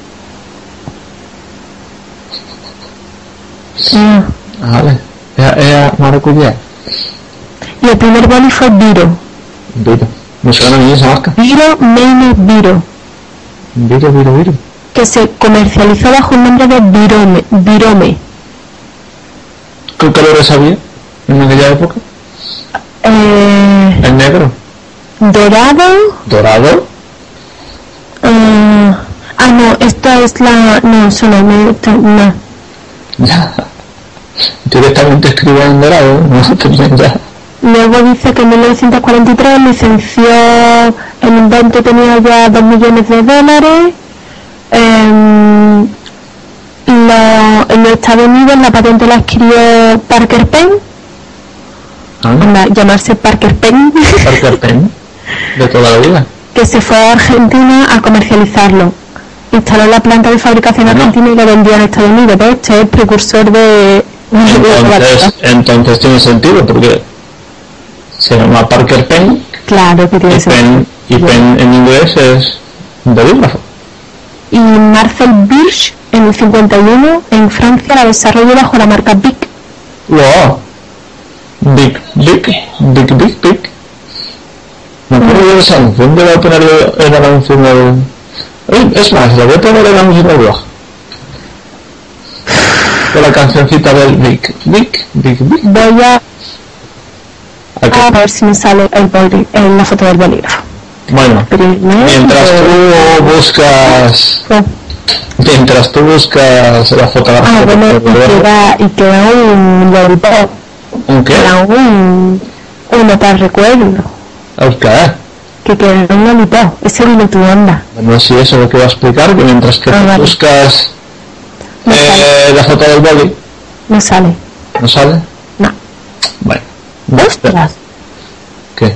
Vale, era maracuyá. Y el primer boli fue Biro. Viro, me suena a mí esa marca. Viro, Meine, Viro. Viro, Viro, Viro. Que se comercializó bajo el nombre de Virome. Virome. ¿Qué colores había en aquella época? Eh... El negro. Dorado. Dorado. Uh... Ah, no, esta es la... No, solo me gusta... No. Ya. Directamente escribo en dorado, no se termina. Luego dice que en mil novecientos cuarenta y tres licenció el invento, tenía ya dos millones de dólares. Eh, lo, en los Estados Unidos la patente la adquirió Parker Pen. Ah. Anda, llamarse Parker Pen. Parker Pen, de toda la vida. Que se fue a Argentina a comercializarlo. Instaló la planta de fabricación no. argentina y la vendió en Estados Unidos. De hecho, es precursor de... Entonces, de entonces tiene sentido, porque se llama Parker Pen. Claro que tiene y sentido. Pen, y yeah. Pen en inglés es bolígrafo. Y Marcel Birch, en el cincuenta y uno, en Francia, la desarrolló bajo la marca Bic. ¡Wow! Bic, Bic, Bic, Bic, Bic. Me acuerdo de los anuncios. ¿Dónde voy a poner el anuncio en el...? Es más, lo voy a poner el anuncio en el blog. Con la cancioncita del Bic, Bic, Bic, Bic. Voy a... Aquí. A ver si me sale el boli, en la foto del bolígrafo. Bueno, Primero, mientras tú buscas... ¿Qué? Mientras tú buscas la foto de la foto del bolígrafo... Ah, bueno, y queda un lollipop. ¿Un qué? Queda un... uno para recuerdo. Ok. Que queda un lollipop. Ese vino tu onda. Bueno, sí, eso es lo que voy a explicar, que mientras que ah, vale. buscas... No eh, la foto del boli... No sale. ¿No sale? No. Bueno. ¡Ostras! ¿Qué?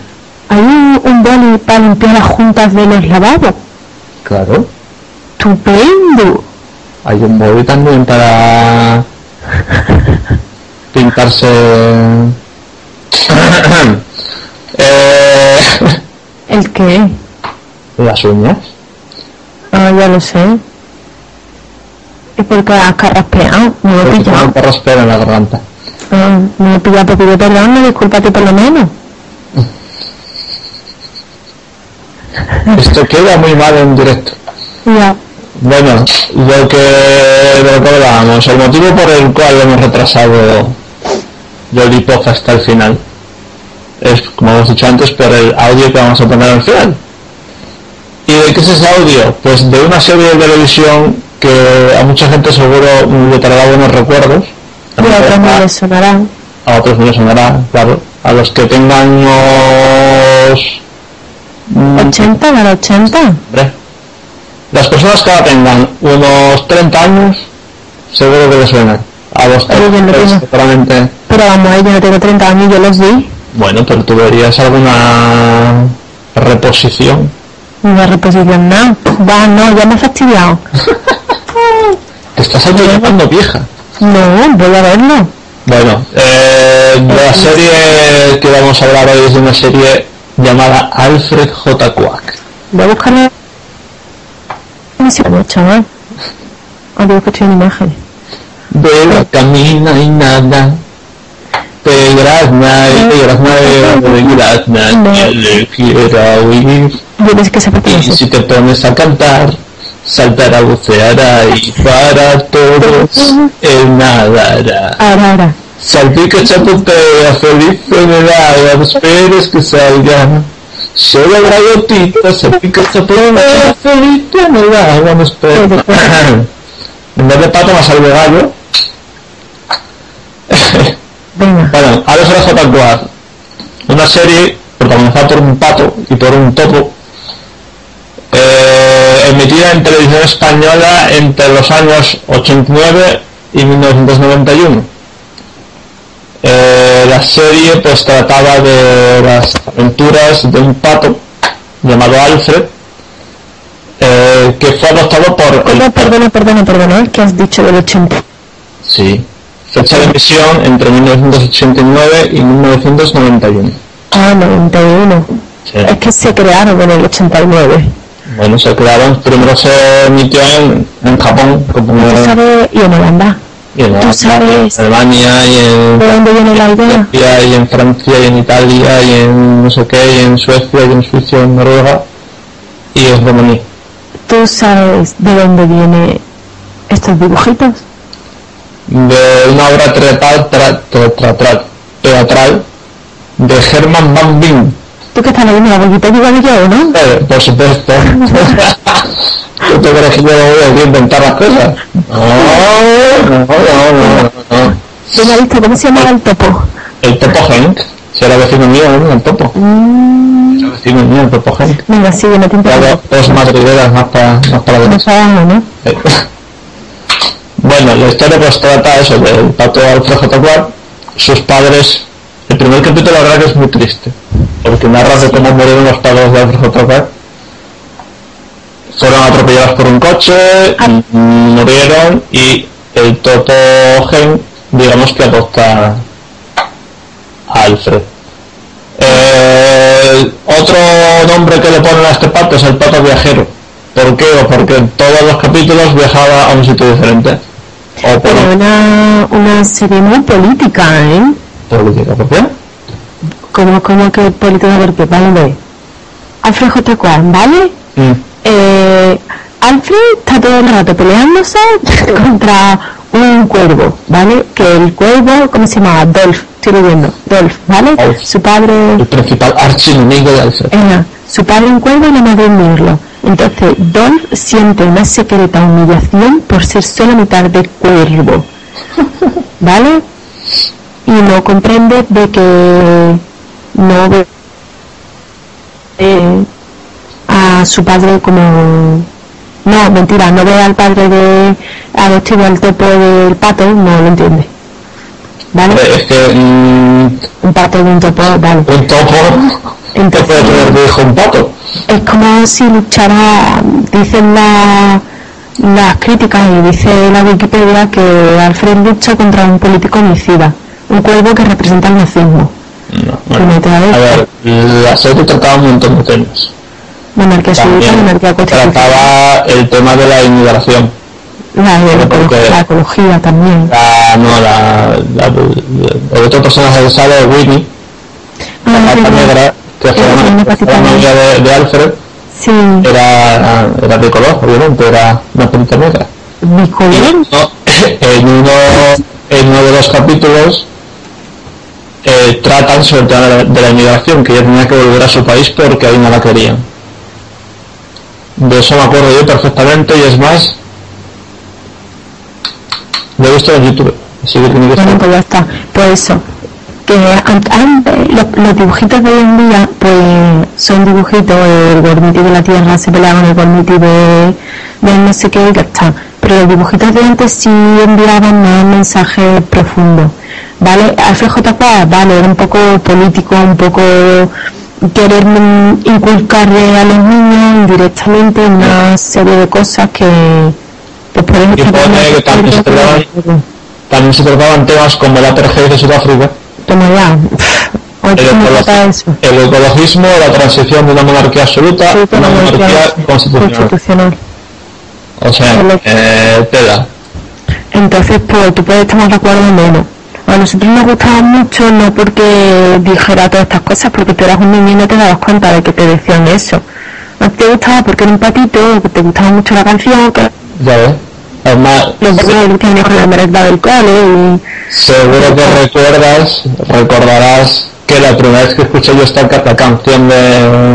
Hay un, un boli para limpiar las juntas de los lavabos. Claro. ¡Estupendo! Hay un boli también para... pintarse... eh... ¿El qué? Las uñas. Ah, ya lo sé. Es porque has carraspeado. Me lo he pillado. Porque carraspeo en la garganta. Ah, me he pillado, te pido perdón, no, discúlpate por lo menos. Esto queda muy mal en directo. Ya. Bueno, lo que recordábamos, el motivo por el cual hemos retrasado Lollipop hasta el final es, como hemos dicho antes, por el audio que vamos a poner al final. ¿Y de qué es ese audio? Pues de una serie de televisión que a mucha gente seguro le traerá buenos recuerdos. A otros no les sonará. A otros no les sonará, claro. A los que tengan los... ochenta, ¿no? ochenta. Hombre. Las personas que ahora tengan unos treinta años, seguro que les suenan. A los treinta, seguramente. Pero vamos, yo no tengo treinta años, yo los vi. Bueno, pero tú verías alguna reposición. Una reposición, no. Va, no, ya me he fastidiado. Te estás ayudando, vieja. No, voy a verlo. Bueno, eh, la serie que vamos a hablar hoy es de una serie llamada Alfred J. Kwak. Voy a buscarle... No sé cómo, chaval. O digo que estoy en imagen. Beba, camina y nada. Te grazna y te grazna y te grazna y le quiero huir. Y si te pones a cantar... Saltará, buceará y para todos el nadará. Arara. Salpica, chapotea, feliz enredada, no esperes que salga. Solo habrá gotitas, salpica, chapotea, feliz enredada, no esperes. En vez de pato más al gallo. Bueno, ahora se deja tatuar. Una serie protagonizada por un pato y por un topo. Eh, emitida en televisión española entre los años ochenta y nueve y mil novecientos noventa y uno. Eh, la serie pues trataba de las aventuras de un pato llamado Alfred, eh, que fue adoptado por... Perdona, el... perdona, perdona, perdona, ¿qué has dicho del ochenta? Sí, fecha de emisión entre mil novecientos ochenta y nueve y mil novecientos noventa y uno. Ah, noventa y uno. Sí. Es que se crearon en el ochenta y nueve. Bueno, se crearon, primero se emitió en, en Japón, como ¿Tú en, sabes? Y en Holanda. Y en Holanda, ¿Tú sabes? En Alemania, y en... ¿De dónde viene la idea? Y en Francia, y en Italia, y en no sé qué, y en Suecia, y en Suiza, y en Noruega, y en Rumanía. ¿Tú sabes de dónde vienen estos dibujitos? De una obra teatral, tra, tra, tra, tra, teatral de Herman Van Veen. Tú que estás leyendo la boquita igual que yo, ¿no? Eh, por supuesto. ¿Tú te crees que yo voy a inventar las cosas? No, no, no, no, no. Venga, listo, ¿cómo se llama el topo? El topo Hank. Será vecino mío, ¿no? El Topo. Mm. Será vecino mío, el Topo Gent. Venga, sí, me tiempo. Es más riberas, más para... Más para ver. Más abajo, ¿no? Sí. Bueno, la historia pues trata eso, del pato Alfred J. Kwak, sus padres... El primer capítulo, la verdad, que es muy triste, porque narra de cómo murieron los padres de Alfred J. Kwak. Fueron atropellados por un coche, ah. murieron, y el Topo Gent, digamos que adopta a Alfred. Eh, otro nombre que le ponen a este pato es el pato viajero. ¿Por qué? O porque en todos los capítulos viajaba a un sitio diferente. O por... Pero una, una serie muy política, ¿eh? ¿Política por qué? ¿Cómo, cómo que política por qué? Vale, Alfred J. Kwak, ¿vale? Mm. Eh, Alfred está todo el rato peleándose contra un cuervo, ¿vale? Que el cuervo, ¿cómo se llamaba? Dolph, estoy leyendo, Dolph, ¿vale? Alf. Su padre... El principal archienemigo de Alfred. Eh, su padre un cuervo y la madre un mirlo. Entonces, Dolph siente una secreta humillación por ser solo mitad de cuervo, ¿vale? Y no comprende de que no ve eh, a su padre como... No, mentira, no ve al padre de adoptivo al topo del pato, no lo entiende. ¿Vale? Es que... Mmm, un pato de un topo, vale. Un topo que puede tener hijo un pato. Es como si luchara, dicen la... las críticas y dice la Wikipedia que Alfred lucha contra un político homicida, un cuervo que representa el nazismo. No, bueno, a ver, la serie trataba un montón de temas. Monarquía absoluta, monarquía constitucional. Trataba el tema de la inmigración. La, la, la ecología también. La, no, la, la, la... El otro personaje que sale es Winnie, ah, la pata negra, que fue una amiga de, de Alfred. Sí. Era, era bicolor, obviamente, era una pelita negra. ¿Bicolor? No, en uno, en uno de los capítulos eh, tratan sobre el tema de la inmigración, que ella tenía que volver a su país porque ahí no la querían. De eso me acuerdo yo perfectamente, y es más, lo he visto en YouTube. Así que tiene que estar. Bueno, pues ya está. Pues eso, que antes, los, los dibujitos de hoy en día, pues son dibujitos, el gormiti de la tierra se pelea con el gormiti de, de no sé qué, y ya está. Pero los dibujitos de antes sí enviaban más mensajes profundos, ¿vale? Alfred J. Kwak, vale, era un poco político, un poco... querer inculcarle a los niños directamente una serie de cosas que después de que también se, trataban, también se trataban temas como el apartheid de Sudáfrica, ya, el, ecologismo, el ecologismo, la transición de una monarquía absoluta sí, a una monarquía, monarquía constitucional. constitucional o sea, eh, te da entonces pues tú puedes estar más de acuerdo o menos. A nosotros nos gustaba mucho, no porque dijera todas estas cosas, porque tú eras un niño y no te dabas cuenta de que te decían eso. No te gustaba porque era un patito, que te gustaba mucho la canción, que... Ya ves. Además... Los niños que con la merenda del cole y... Seguro que recuerdas, recordarás que la primera vez que escuché yo esta la canción de,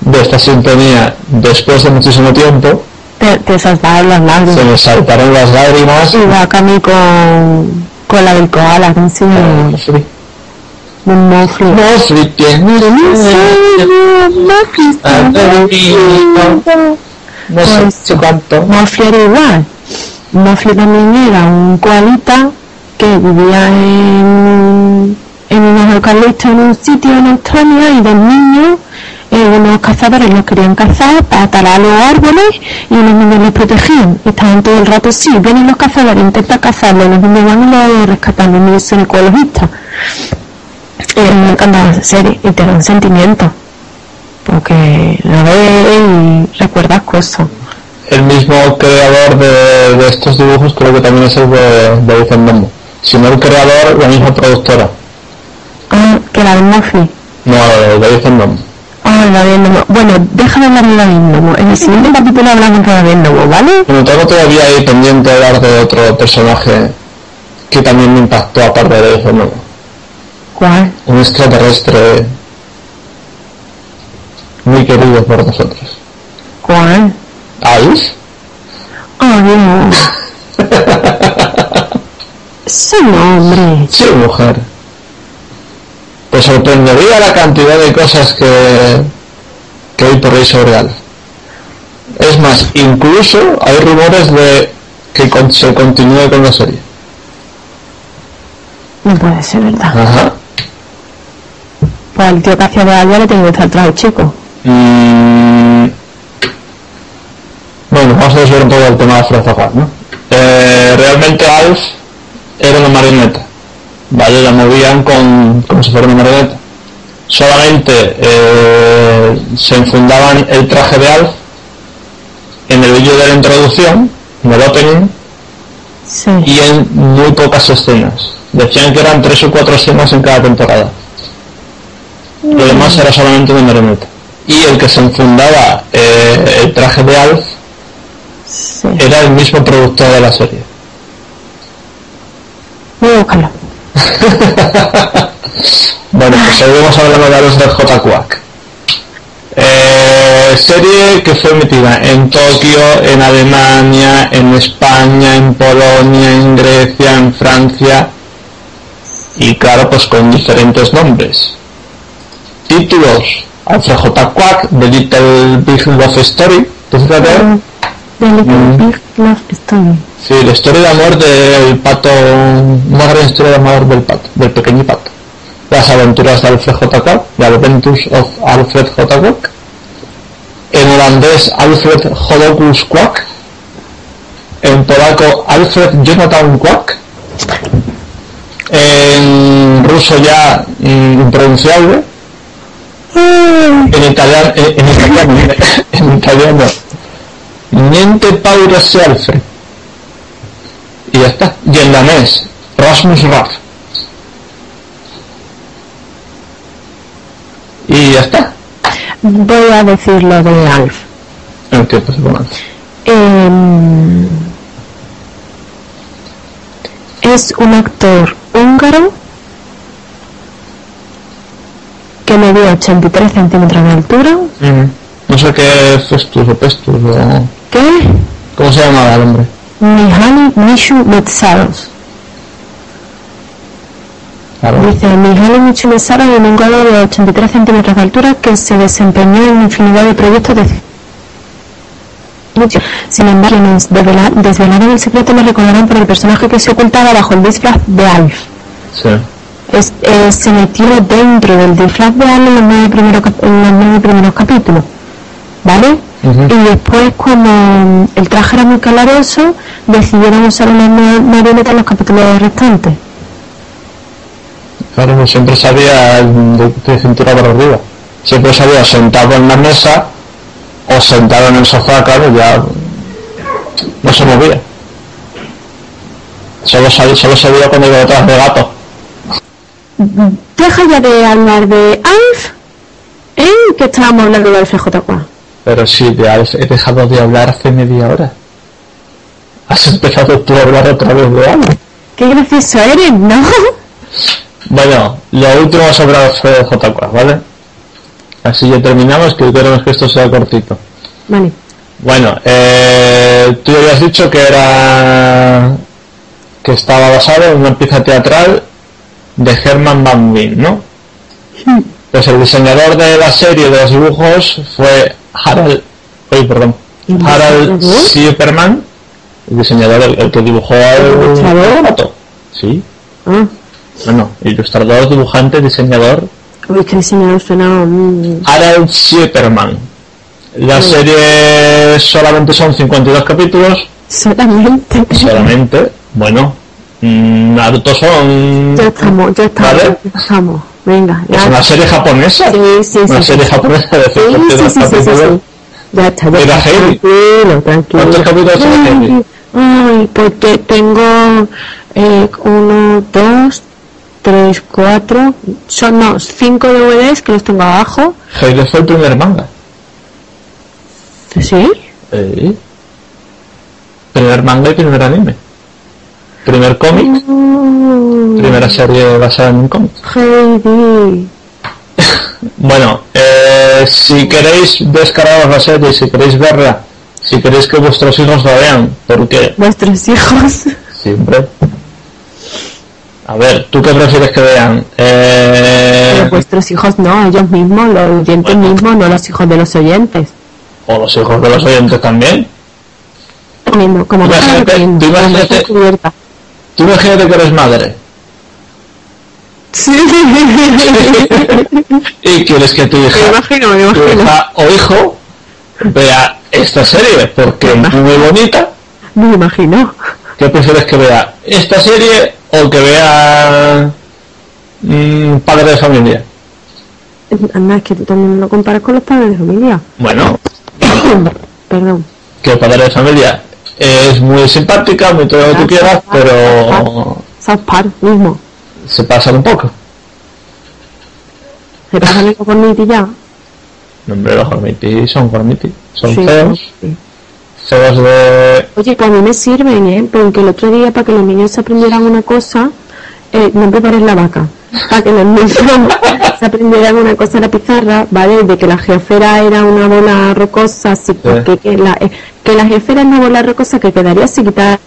de esta sintonía, después de muchísimo tiempo... Te, te saltaron las lágrimas. Se me saltaron las lágrimas. Y va a mí con... con la del koala, con su... Un mofle. Mofle tiene... No sé cuánto. Mofle era igual. Mofle también era un koalita que vivía en... en unos eucaliptos en un sitio en Australia y dos niños, eh, unos cazadores los querían cazar para talar los árboles y los niños les protegían. Estaban todo el rato, sí, vienen los cazadores, intentan cazarlos, los niños van y los rescatan, los niños son ecologistas. Eh, me encantaba esa serie y te da un sentimiento, porque la ves y recuerdas cosas. El mismo creador de, de estos dibujos creo que también es el de, de Vicente, si no el creador, la misma productora. Ah, que la del Mofli. No, la de Nomo. Ah, la de Nomo. Bueno, déjame hablar de la de Nomo. En el siguiente capítulo hablamos de la de Nomo, ¿vale? Bueno, tengo todavía ahí pendiente de hablar de otro personaje que también me impactó aparte de la de Nomo. ¿Cuál? Un extraterrestre muy querido por nosotros. ¿Cuál? ¿Alf? Oh, no. Soy hombre. Soy mujer. Os sorprendería la cantidad de cosas que, que hay por ahí sobre Alf. Es más, incluso hay rumores de que con, se continúe con la serie. No puede ser verdad. Ajá. Pues el tío que hacía de Alf ya le tengo que estar atrás, chico. Mm... Bueno, vamos a ver un poco el tema de Fruesa, ¿no? Eh, realmente Alf era una marioneta, ¿vale? La movían con, como si fuera una marioneta. Solamente eh, se infundaban el traje de Alf en el vídeo de la introducción, en el opening, sí. Y en muy pocas escenas. Decían que eran tres o cuatro escenas en cada temporada. Mm. Lo demás era solamente una marioneta. Y el que se infundaba eh, el traje de Alf, sí, era el mismo productor de la serie. Voy a buscarlo. Bueno, pues seguimos hablando de los de J. Kwak. Eh, serie que fue emitida en Tokio, en Alemania, en España, en Polonia, en Grecia, en Francia, y claro, pues con diferentes nombres. Títulos: Alfred J. Kwak, The Little Big Love Story. ¿Te fijas de él? The Little Big Love Story. Sí, la historia de amor del pato, una gran historia de amor del pato, del pequeño pato. Las aventuras de Alfred J. Kwak, The Adventures of Alfred J. Kwak. En holandés, Alfred Jodocus Kwak. En polaco, Alfred Jonathan Kwak. En ruso ya impronunciable. En italiano, en italiano, en italiano, Niente Paura se Alfred. Y ya está. Y en danés, Rasmus Raff. Y ya está. Voy a decir lo de Alf. ¿En qué pasa con Alf? Eh, es un actor húngaro que medía ochenta y tres centímetros de altura. Mm. No sé qué es Festus o Pestus o... ¿Qué? ¿Cómo se llamaba el hombre? Mihaly Michu Metsaros. Claro. Dice Mihaly Michu Metsaros, un húngaro de ochenta y tres centímetros de altura que se desempeñó en infinidad de proyectos de... Sin embargo, quienes desvelaron el secreto nos recordarán por el personaje que se ocultaba bajo el disfraz de Alf. Sí. Es, eh, se metió dentro del disfraz de Alf en los nueve primeros, primeros capítulos, ¿vale? Uh-huh. Y después, cuando el traje era muy calaroso, decidieron usar una marioneta en los capítulos restantes. Claro, no siempre salía de, de cintura para arriba, siempre salía sentado en la mesa o sentado en el sofá, claro, ya no se movía, solo salía, solo se veía cuando iba detrás de gato. Deja ya de hablar de Alf, ¿eh? Que estábamos hablando de Alfred J. Kwak. Pero sí, de Alf he dejado de hablar hace media hora. Has empezado tú a hablar otra vez de Alf. Qué gracioso eres, ¿no? Bueno, lo último sobre Alfred J. Kwak, ¿vale? Así ya terminamos, que queremos que esto sea cortito. Vale. Bueno, eh, tú ya habías dicho que era... que estaba basado en una pieza teatral de Herman Van Veen, ¿no? Sí. Pues el diseñador de la serie de los dibujos fue Harald, oye, perdón, Harald Siepermann, el diseñador, el, el que dibujó el gato, sí. Ah. Bueno, ilustrador, dibujante, diseñador. Uy, que diseñador suena. Harald Siepermann. La sí. serie solamente son cincuenta y dos capítulos. Solamente. Solamente. Bueno. Naruto son... Ya estamos, ya estamos, ¿vale? Ya estamos. Venga, ya. Es una serie japonesa. Sí, sí, una sí. Una serie sí, japonesa de cincuenta y dos sí, sí, capítulos. Sí, sí, sí. Ya está, ya está. Tranquilo, tranquilo. ¿Cuántos capítulos tiene Heidi? Ay, porque tengo... Eh, uno, dos, tres, cuatro... Son, no, cinco D V Ds que los tengo abajo. Heidi fue el primer manga. ¿Sí? Eh. Primer manga y primer anime. Primer cómic, no. Primera serie basada en un cómic. Heidi. Bueno, eh, si queréis descargaros la serie, si queréis verla, si queréis que vuestros hijos la vean, porque... ¿Vuestros hijos? Siempre. A ver, ¿tú qué prefieres que vean? Eh... Vuestros hijos no, ellos mismos, los oyentes bueno. mismos, no los hijos de los oyentes. O los hijos de los oyentes también. Como tú imagínate, tú imagínate, tú imagínate que eres madre. Sí. Y quieres que tu hija, me imagino, me imagino. tu hija o hijo vea esta serie porque es muy bonita. Me imagino. ¿Qué prefieres que vea? ¿Esta serie o que vea mmm, Padre de Familia? Anda, es que tú también lo comparas con los Padres de Familia. Bueno. Perdón. Que Padre de Familia es muy simpática, muy todo lo que tú quieras, pero... South Park mismo. Se pasa un poco. ¿Se pasa algo con Gormiti ya? No, hombre, los Gormiti son Gormiti. Son sí, feos. Sí. Feos de... Oye, que a mí me sirven, ¿eh? Porque el otro día, para que los niños se aprendieran una cosa, eh, no prepares la vaca. Para que los niños se aprendieran una cosa en la pizarra, ¿vale? De que la geosfera era una bola rocosa, así sí. que, que, la, eh, que la geosfera es una bola rocosa que quedaría si quitar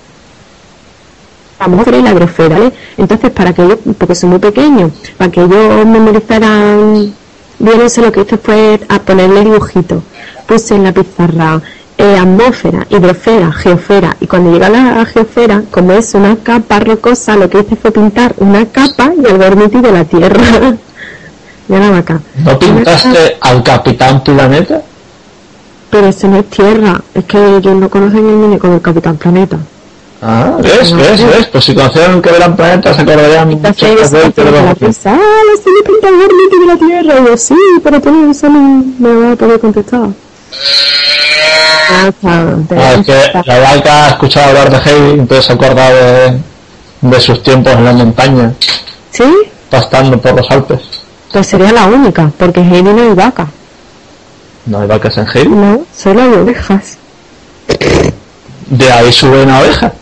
la mofera y la grosfera, ¿vale? Entonces, para que ellos, porque son muy pequeños, para que ellos memorizaran bien eso, lo que hice fue a ponerle dibujitos. Puse en la pizarra eh, atmósfera, hidrosfera, geosfera, y cuando llega la geosfera, como es una capa rocosa, lo que hice fue pintar una capa y el gormiti de la Tierra. De la vaca. ¿No pintaste al Capitán Planeta? Pero eso no es Tierra, es que ellos no conocen el niño como el Capitán Planeta. Ah, ves, ves, ves, pues si conocieron que eran planetas se acordarían muchas veces de que lo conocían. Ah, le estoy pintando el mito de la Tierra, y yo, sí, pero tú no me vas a poder contestar. Ah, es que la vaca ha escuchado hablar de Heidi, entonces se acuerda de, de sus tiempos en la montaña. ¿Sí? Pastando por los Alpes. Pues sería la única, porque en Heidi no hay vaca. ¿No hay vacas en Heidi? No, solo hay ovejas. De ahí sube una oveja.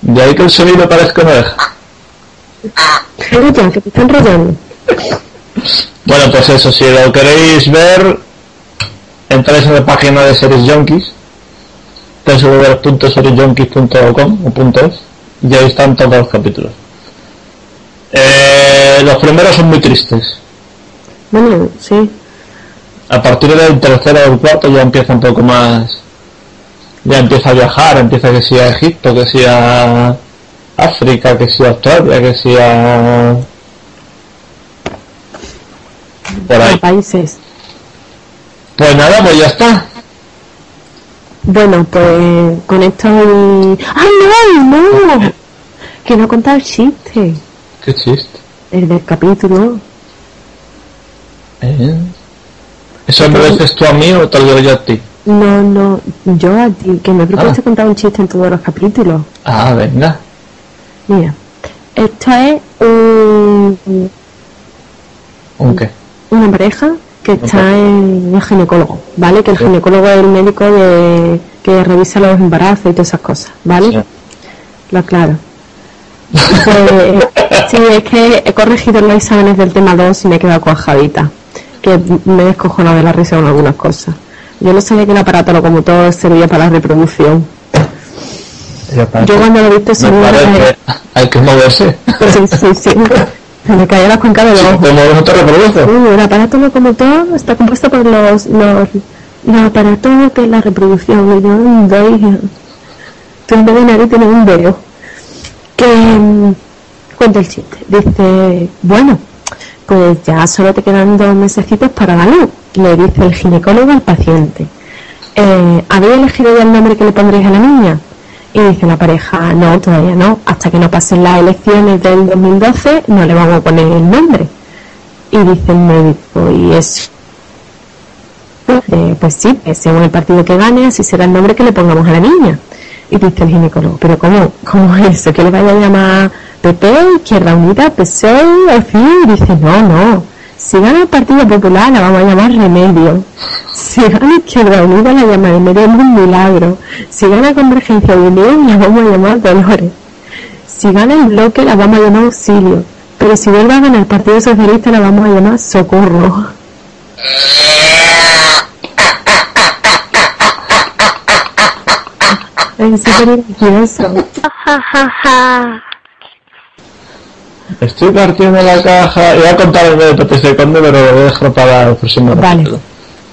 De ahí que el sonido parezca una oveja. Mira, que te están rayando. Bueno, pues eso, si lo queréis ver, entráis en la página de Series Junkies, doble u doble u doble u punto series junkies punto com o .es, y ahí están todos los capítulos. Eh, los primeros son muy tristes. Bueno, sí. A partir del tercero o el cuarto ya empieza un poco más... Ya empieza a viajar, empieza que sea a Egipto, que sea África, que sea Australia, que sea por ahí. Países. Pues nada, pues ya está. Bueno, pues con esto y... ¡Ay, no, no! Que no he contado el chiste. ¿Qué chiste? El del capítulo. ¿Eh? ¿Eso me lo dices tú a mí o te lo digo yo a ti? No, no, yo a ti, que me propones ah. contar un chiste en todos los capítulos. Ah, venga. Mira, esto es un... ¿Un qué? Una pareja que okay. está en el ginecólogo, ¿vale? Que el sí. ginecólogo es el médico de, que revisa los embarazos y todas esas cosas, ¿vale? Sí. Lo aclaro. Pues, sí, es que he corregido los exámenes del tema dos y me he quedado cuajadita, que me he descojonado de la risa con algunas cosas. Yo no sabía que el aparato locomotor servía para la reproducción. Yo cuando lo he visto seguro que... Hay que moverse. Sí, sí, sí. Me caía la cuenca de los ojos. ¿Cómo te reproduces? Sí, el aparato locomotor está compuesto por los los, los aparatos de la reproducción. Y yo, un bello. Tú en vez de nariz tienes un bello. Que... Cuenta el chiste. Dice, bueno, pues ya solo te quedan dos mesecitos para la luz. Le dice el ginecólogo al paciente, eh, ¿habéis elegido ya el nombre que le pondréis a la niña? Y dice la pareja, no, todavía no, hasta que no pasen las elecciones del dos mil doce no le vamos a poner el nombre. Y dice el médico, y es eh, pues sí, según el partido que gane así será el nombre que le pongamos a la niña. Y dice el ginecólogo, pero ¿cómo, cómo es eso? ¿Que le vaya a llamar P P, Izquierda Unida, P S O E, Y dice, no, no, si gana el Partido Popular la vamos a llamar Remedio. Si gana Izquierda Unida la llamaremos un milagro. Si gana Convergencia de Unión la vamos a llamar Dolores. Si gana el Bloque la vamos a llamar Auxilio. Pero si vuelve a ganar el Partido Socialista la vamos a llamar Socorro. Es súper gracioso. Estoy partiendo la caja. Voy a contar el de Patricio de Conde, pero lo voy a dejar para el próximo. Vale. Rápido.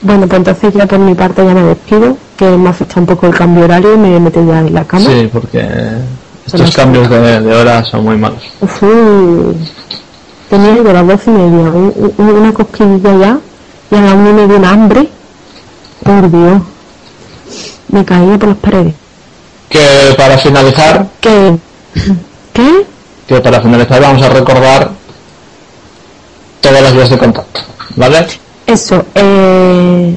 Bueno, pues entonces ya por mi parte ya me despido, que me afecta un poco el cambio horario y me metí ya en la cama. Sí, porque estos pero cambios de, de hora son muy malos. Uf, tenía de las doce y media, una cosquillilla ya, y a la una me dio un hambre. Por Dios, me caí por las paredes. Que para finalizar... ¿Qué? ¿Qué? Que para finalizar vamos a recordar todas las vías de contacto, ¿vale? Eso, eh,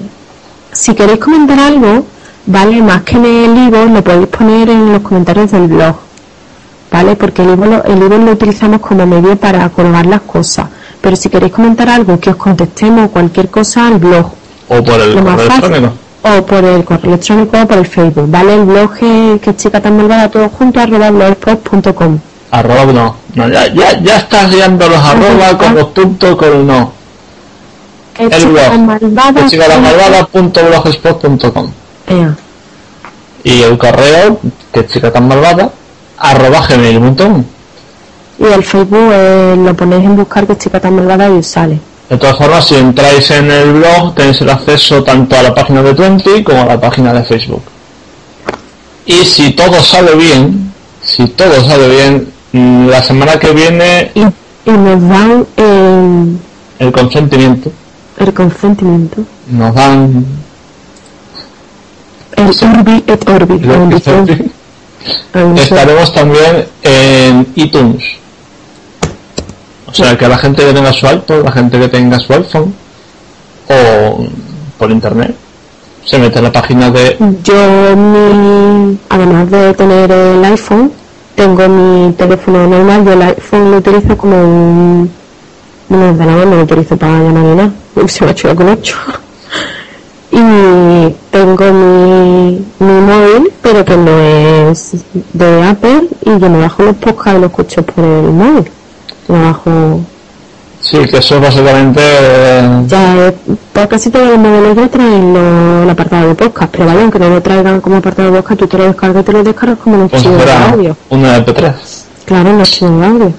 si queréis comentar algo, vale, más que en el iVoox, lo podéis poner en los comentarios del blog, vale, porque el iVoox el iVoox lo utilizamos como medio para colgar las cosas, pero si queréis comentar algo, que os contestemos cualquier cosa al blog, o por el correo electrónico, o por el correo electrónico o por el Facebook, vale, el blog es, que chica tan malvada, todo junto, arroba blogspot punto com. Arroba no, no ya, ya, ya estás liando los arroba con los puntos, con el no. El blog, chicatanmalvada punto blogspot punto com. Y el correo, que chica tan malvada, arroba gmail punto com. Y el Facebook, eh, lo ponéis en buscar que chica tan malvada y os sale. De todas formas, si entráis en el blog, tenéis el acceso tanto a la página de Twenty como a la página de Facebook. Y si todo sale bien, si todo sale bien, la semana que viene... Y, y nos dan... Eh... El consentimiento. El consentimiento. Nos dan... El Orbi et Orbi. Estaremos también en iTunes. O sea, que la gente que tenga su iPod, la gente que tenga su iPhone, o por internet, se mete en la página de... Yo, mi... además de tener el iPhone, tengo mi teléfono normal. Yo el iPhone lo utilizo como un... No, de nada, no lo utilizo para llamar ni nada. Se me ha hecho con ocho. Y tengo mi, mi móvil, pero que no es de Apple, y yo me bajo los podcasts y los escucho por el móvil. Me bajo... Sí, que eso básicamente... Eh... Ya, pues casi todos los modelos ya traen lo, el apartado de podcast, pero vale, aunque no lo traigan como apartado de podcast, tú te lo descargas, te lo descargas como un archivo de audio. Una eme pe tres. Claro, un archivo de audio.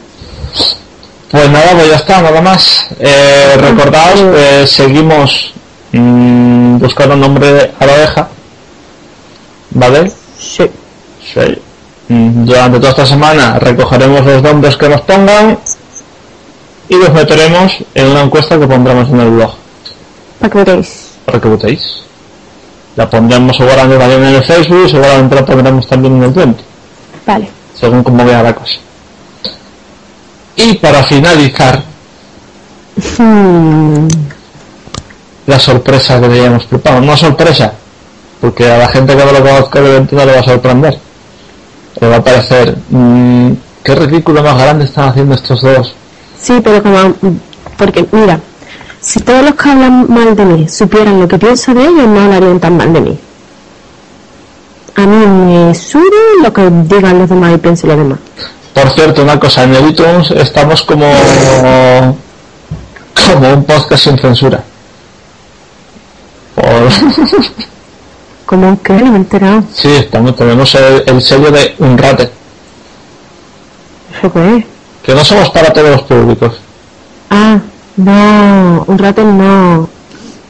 Pues nada, pues ya está, nada más. Eh, recordaos, eh, seguimos mmm, buscando un nombre a la oveja, ¿vale? Sí. Sí. Durante toda esta semana recogeremos los nombres que nos pongan y los meteremos en una encuesta que pondremos en el blog. Para que votéis. Para que votéis. La pondremos seguramente también en el Facebook y seguramente la pondremos también en el Twenty. Vale. Según cómo vea la cosa. Y para finalizar, hmm. la sorpresa que le habíamos preparado. No sorpresa, porque a la gente que no lo conozca de Ventura le va a sorprender. Le va a parecer, mmm, qué ridículo más grande están haciendo estos dos. Sí, pero como, porque mira, si todos los que hablan mal de mí supieran lo que pienso de ellos, no hablarían tan mal de mí. A mí me sube lo que digan los demás y pienso lo demás. Por cierto, una cosa, en el iTunes estamos como como un podcast sin censura. Por... ¿Cómo que? No me he enterado. Sí, estamos, tenemos el, el sello de un rate. ¿Eso qué es? Que no somos para todos los públicos. Ah, no, un rate no.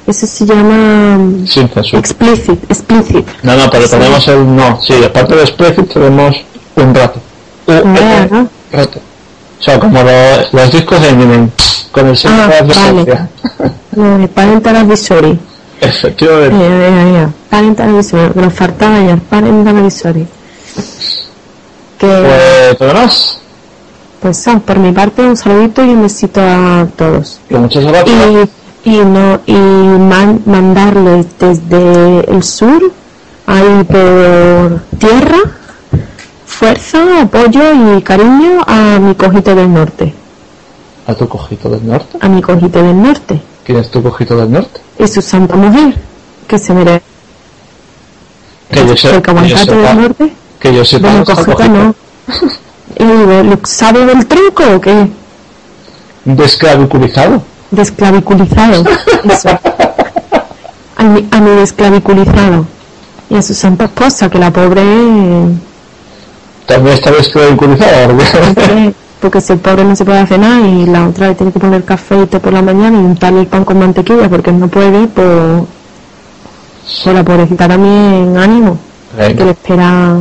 Eso se llama... Sin censura. Explicit, explicit. No, no, pero sí. Tenemos el no. Sí, aparte de explicit tenemos un rate. Uh, uh, o sea, como los, los discos de Eminem con el sello ah, de advertencia. Vale. Parent Advisory. Efectivamente. Mira, mira, mira. Parent Advisory. Nos faltaba ya. Parent Advisory. Pues, ¿todo más? Pues, ah, por mi parte, un saludito y un besito a todos. Y muchas gracias. Y, y, no, y man, mandarles desde el sur, ahí por tierra, fuerza, apoyo y cariño a mi cojito del norte. ¿A tu cojito del norte? A mi cojito del norte. ¿Quién es tu cojito del norte? Y su santa mujer, que se merece. Que yo sé, el cabalgate del norte. Que yo sepa. Bueno, cojita, cojita no. ¿Y lo sabe del tronco o qué? Desclaviculizado. Desclaviculizado, eso. A mi, a mi desclaviculizado. Y a su santa esposa, que la pobre... También está desclaviculizada, ¿verdad? porque si el pobre no se puede hacer nada y la otra le tiene que poner cafeito por la mañana y untarle el pan con mantequilla porque no puede, pues, pues la pobrecita también ánimo, sí, que le espera.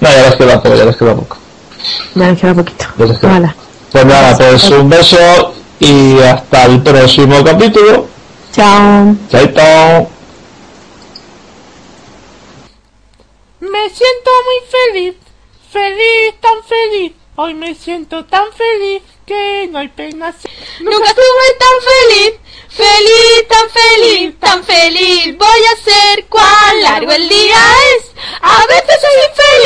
No, ya les queda poco, ya les queda poco. Ya les queda poquito. Ya les queda. Vale. Pues nada, pues un beso y hasta el próximo capítulo. Chao. Chaito. Me siento muy feliz, feliz, tan feliz. Hoy me siento tan feliz que no hay pena. Nunca, Nunca estuve tan feliz, feliz, tan feliz, tan feliz. Voy a ser cuán largo el día es. A veces soy infeliz.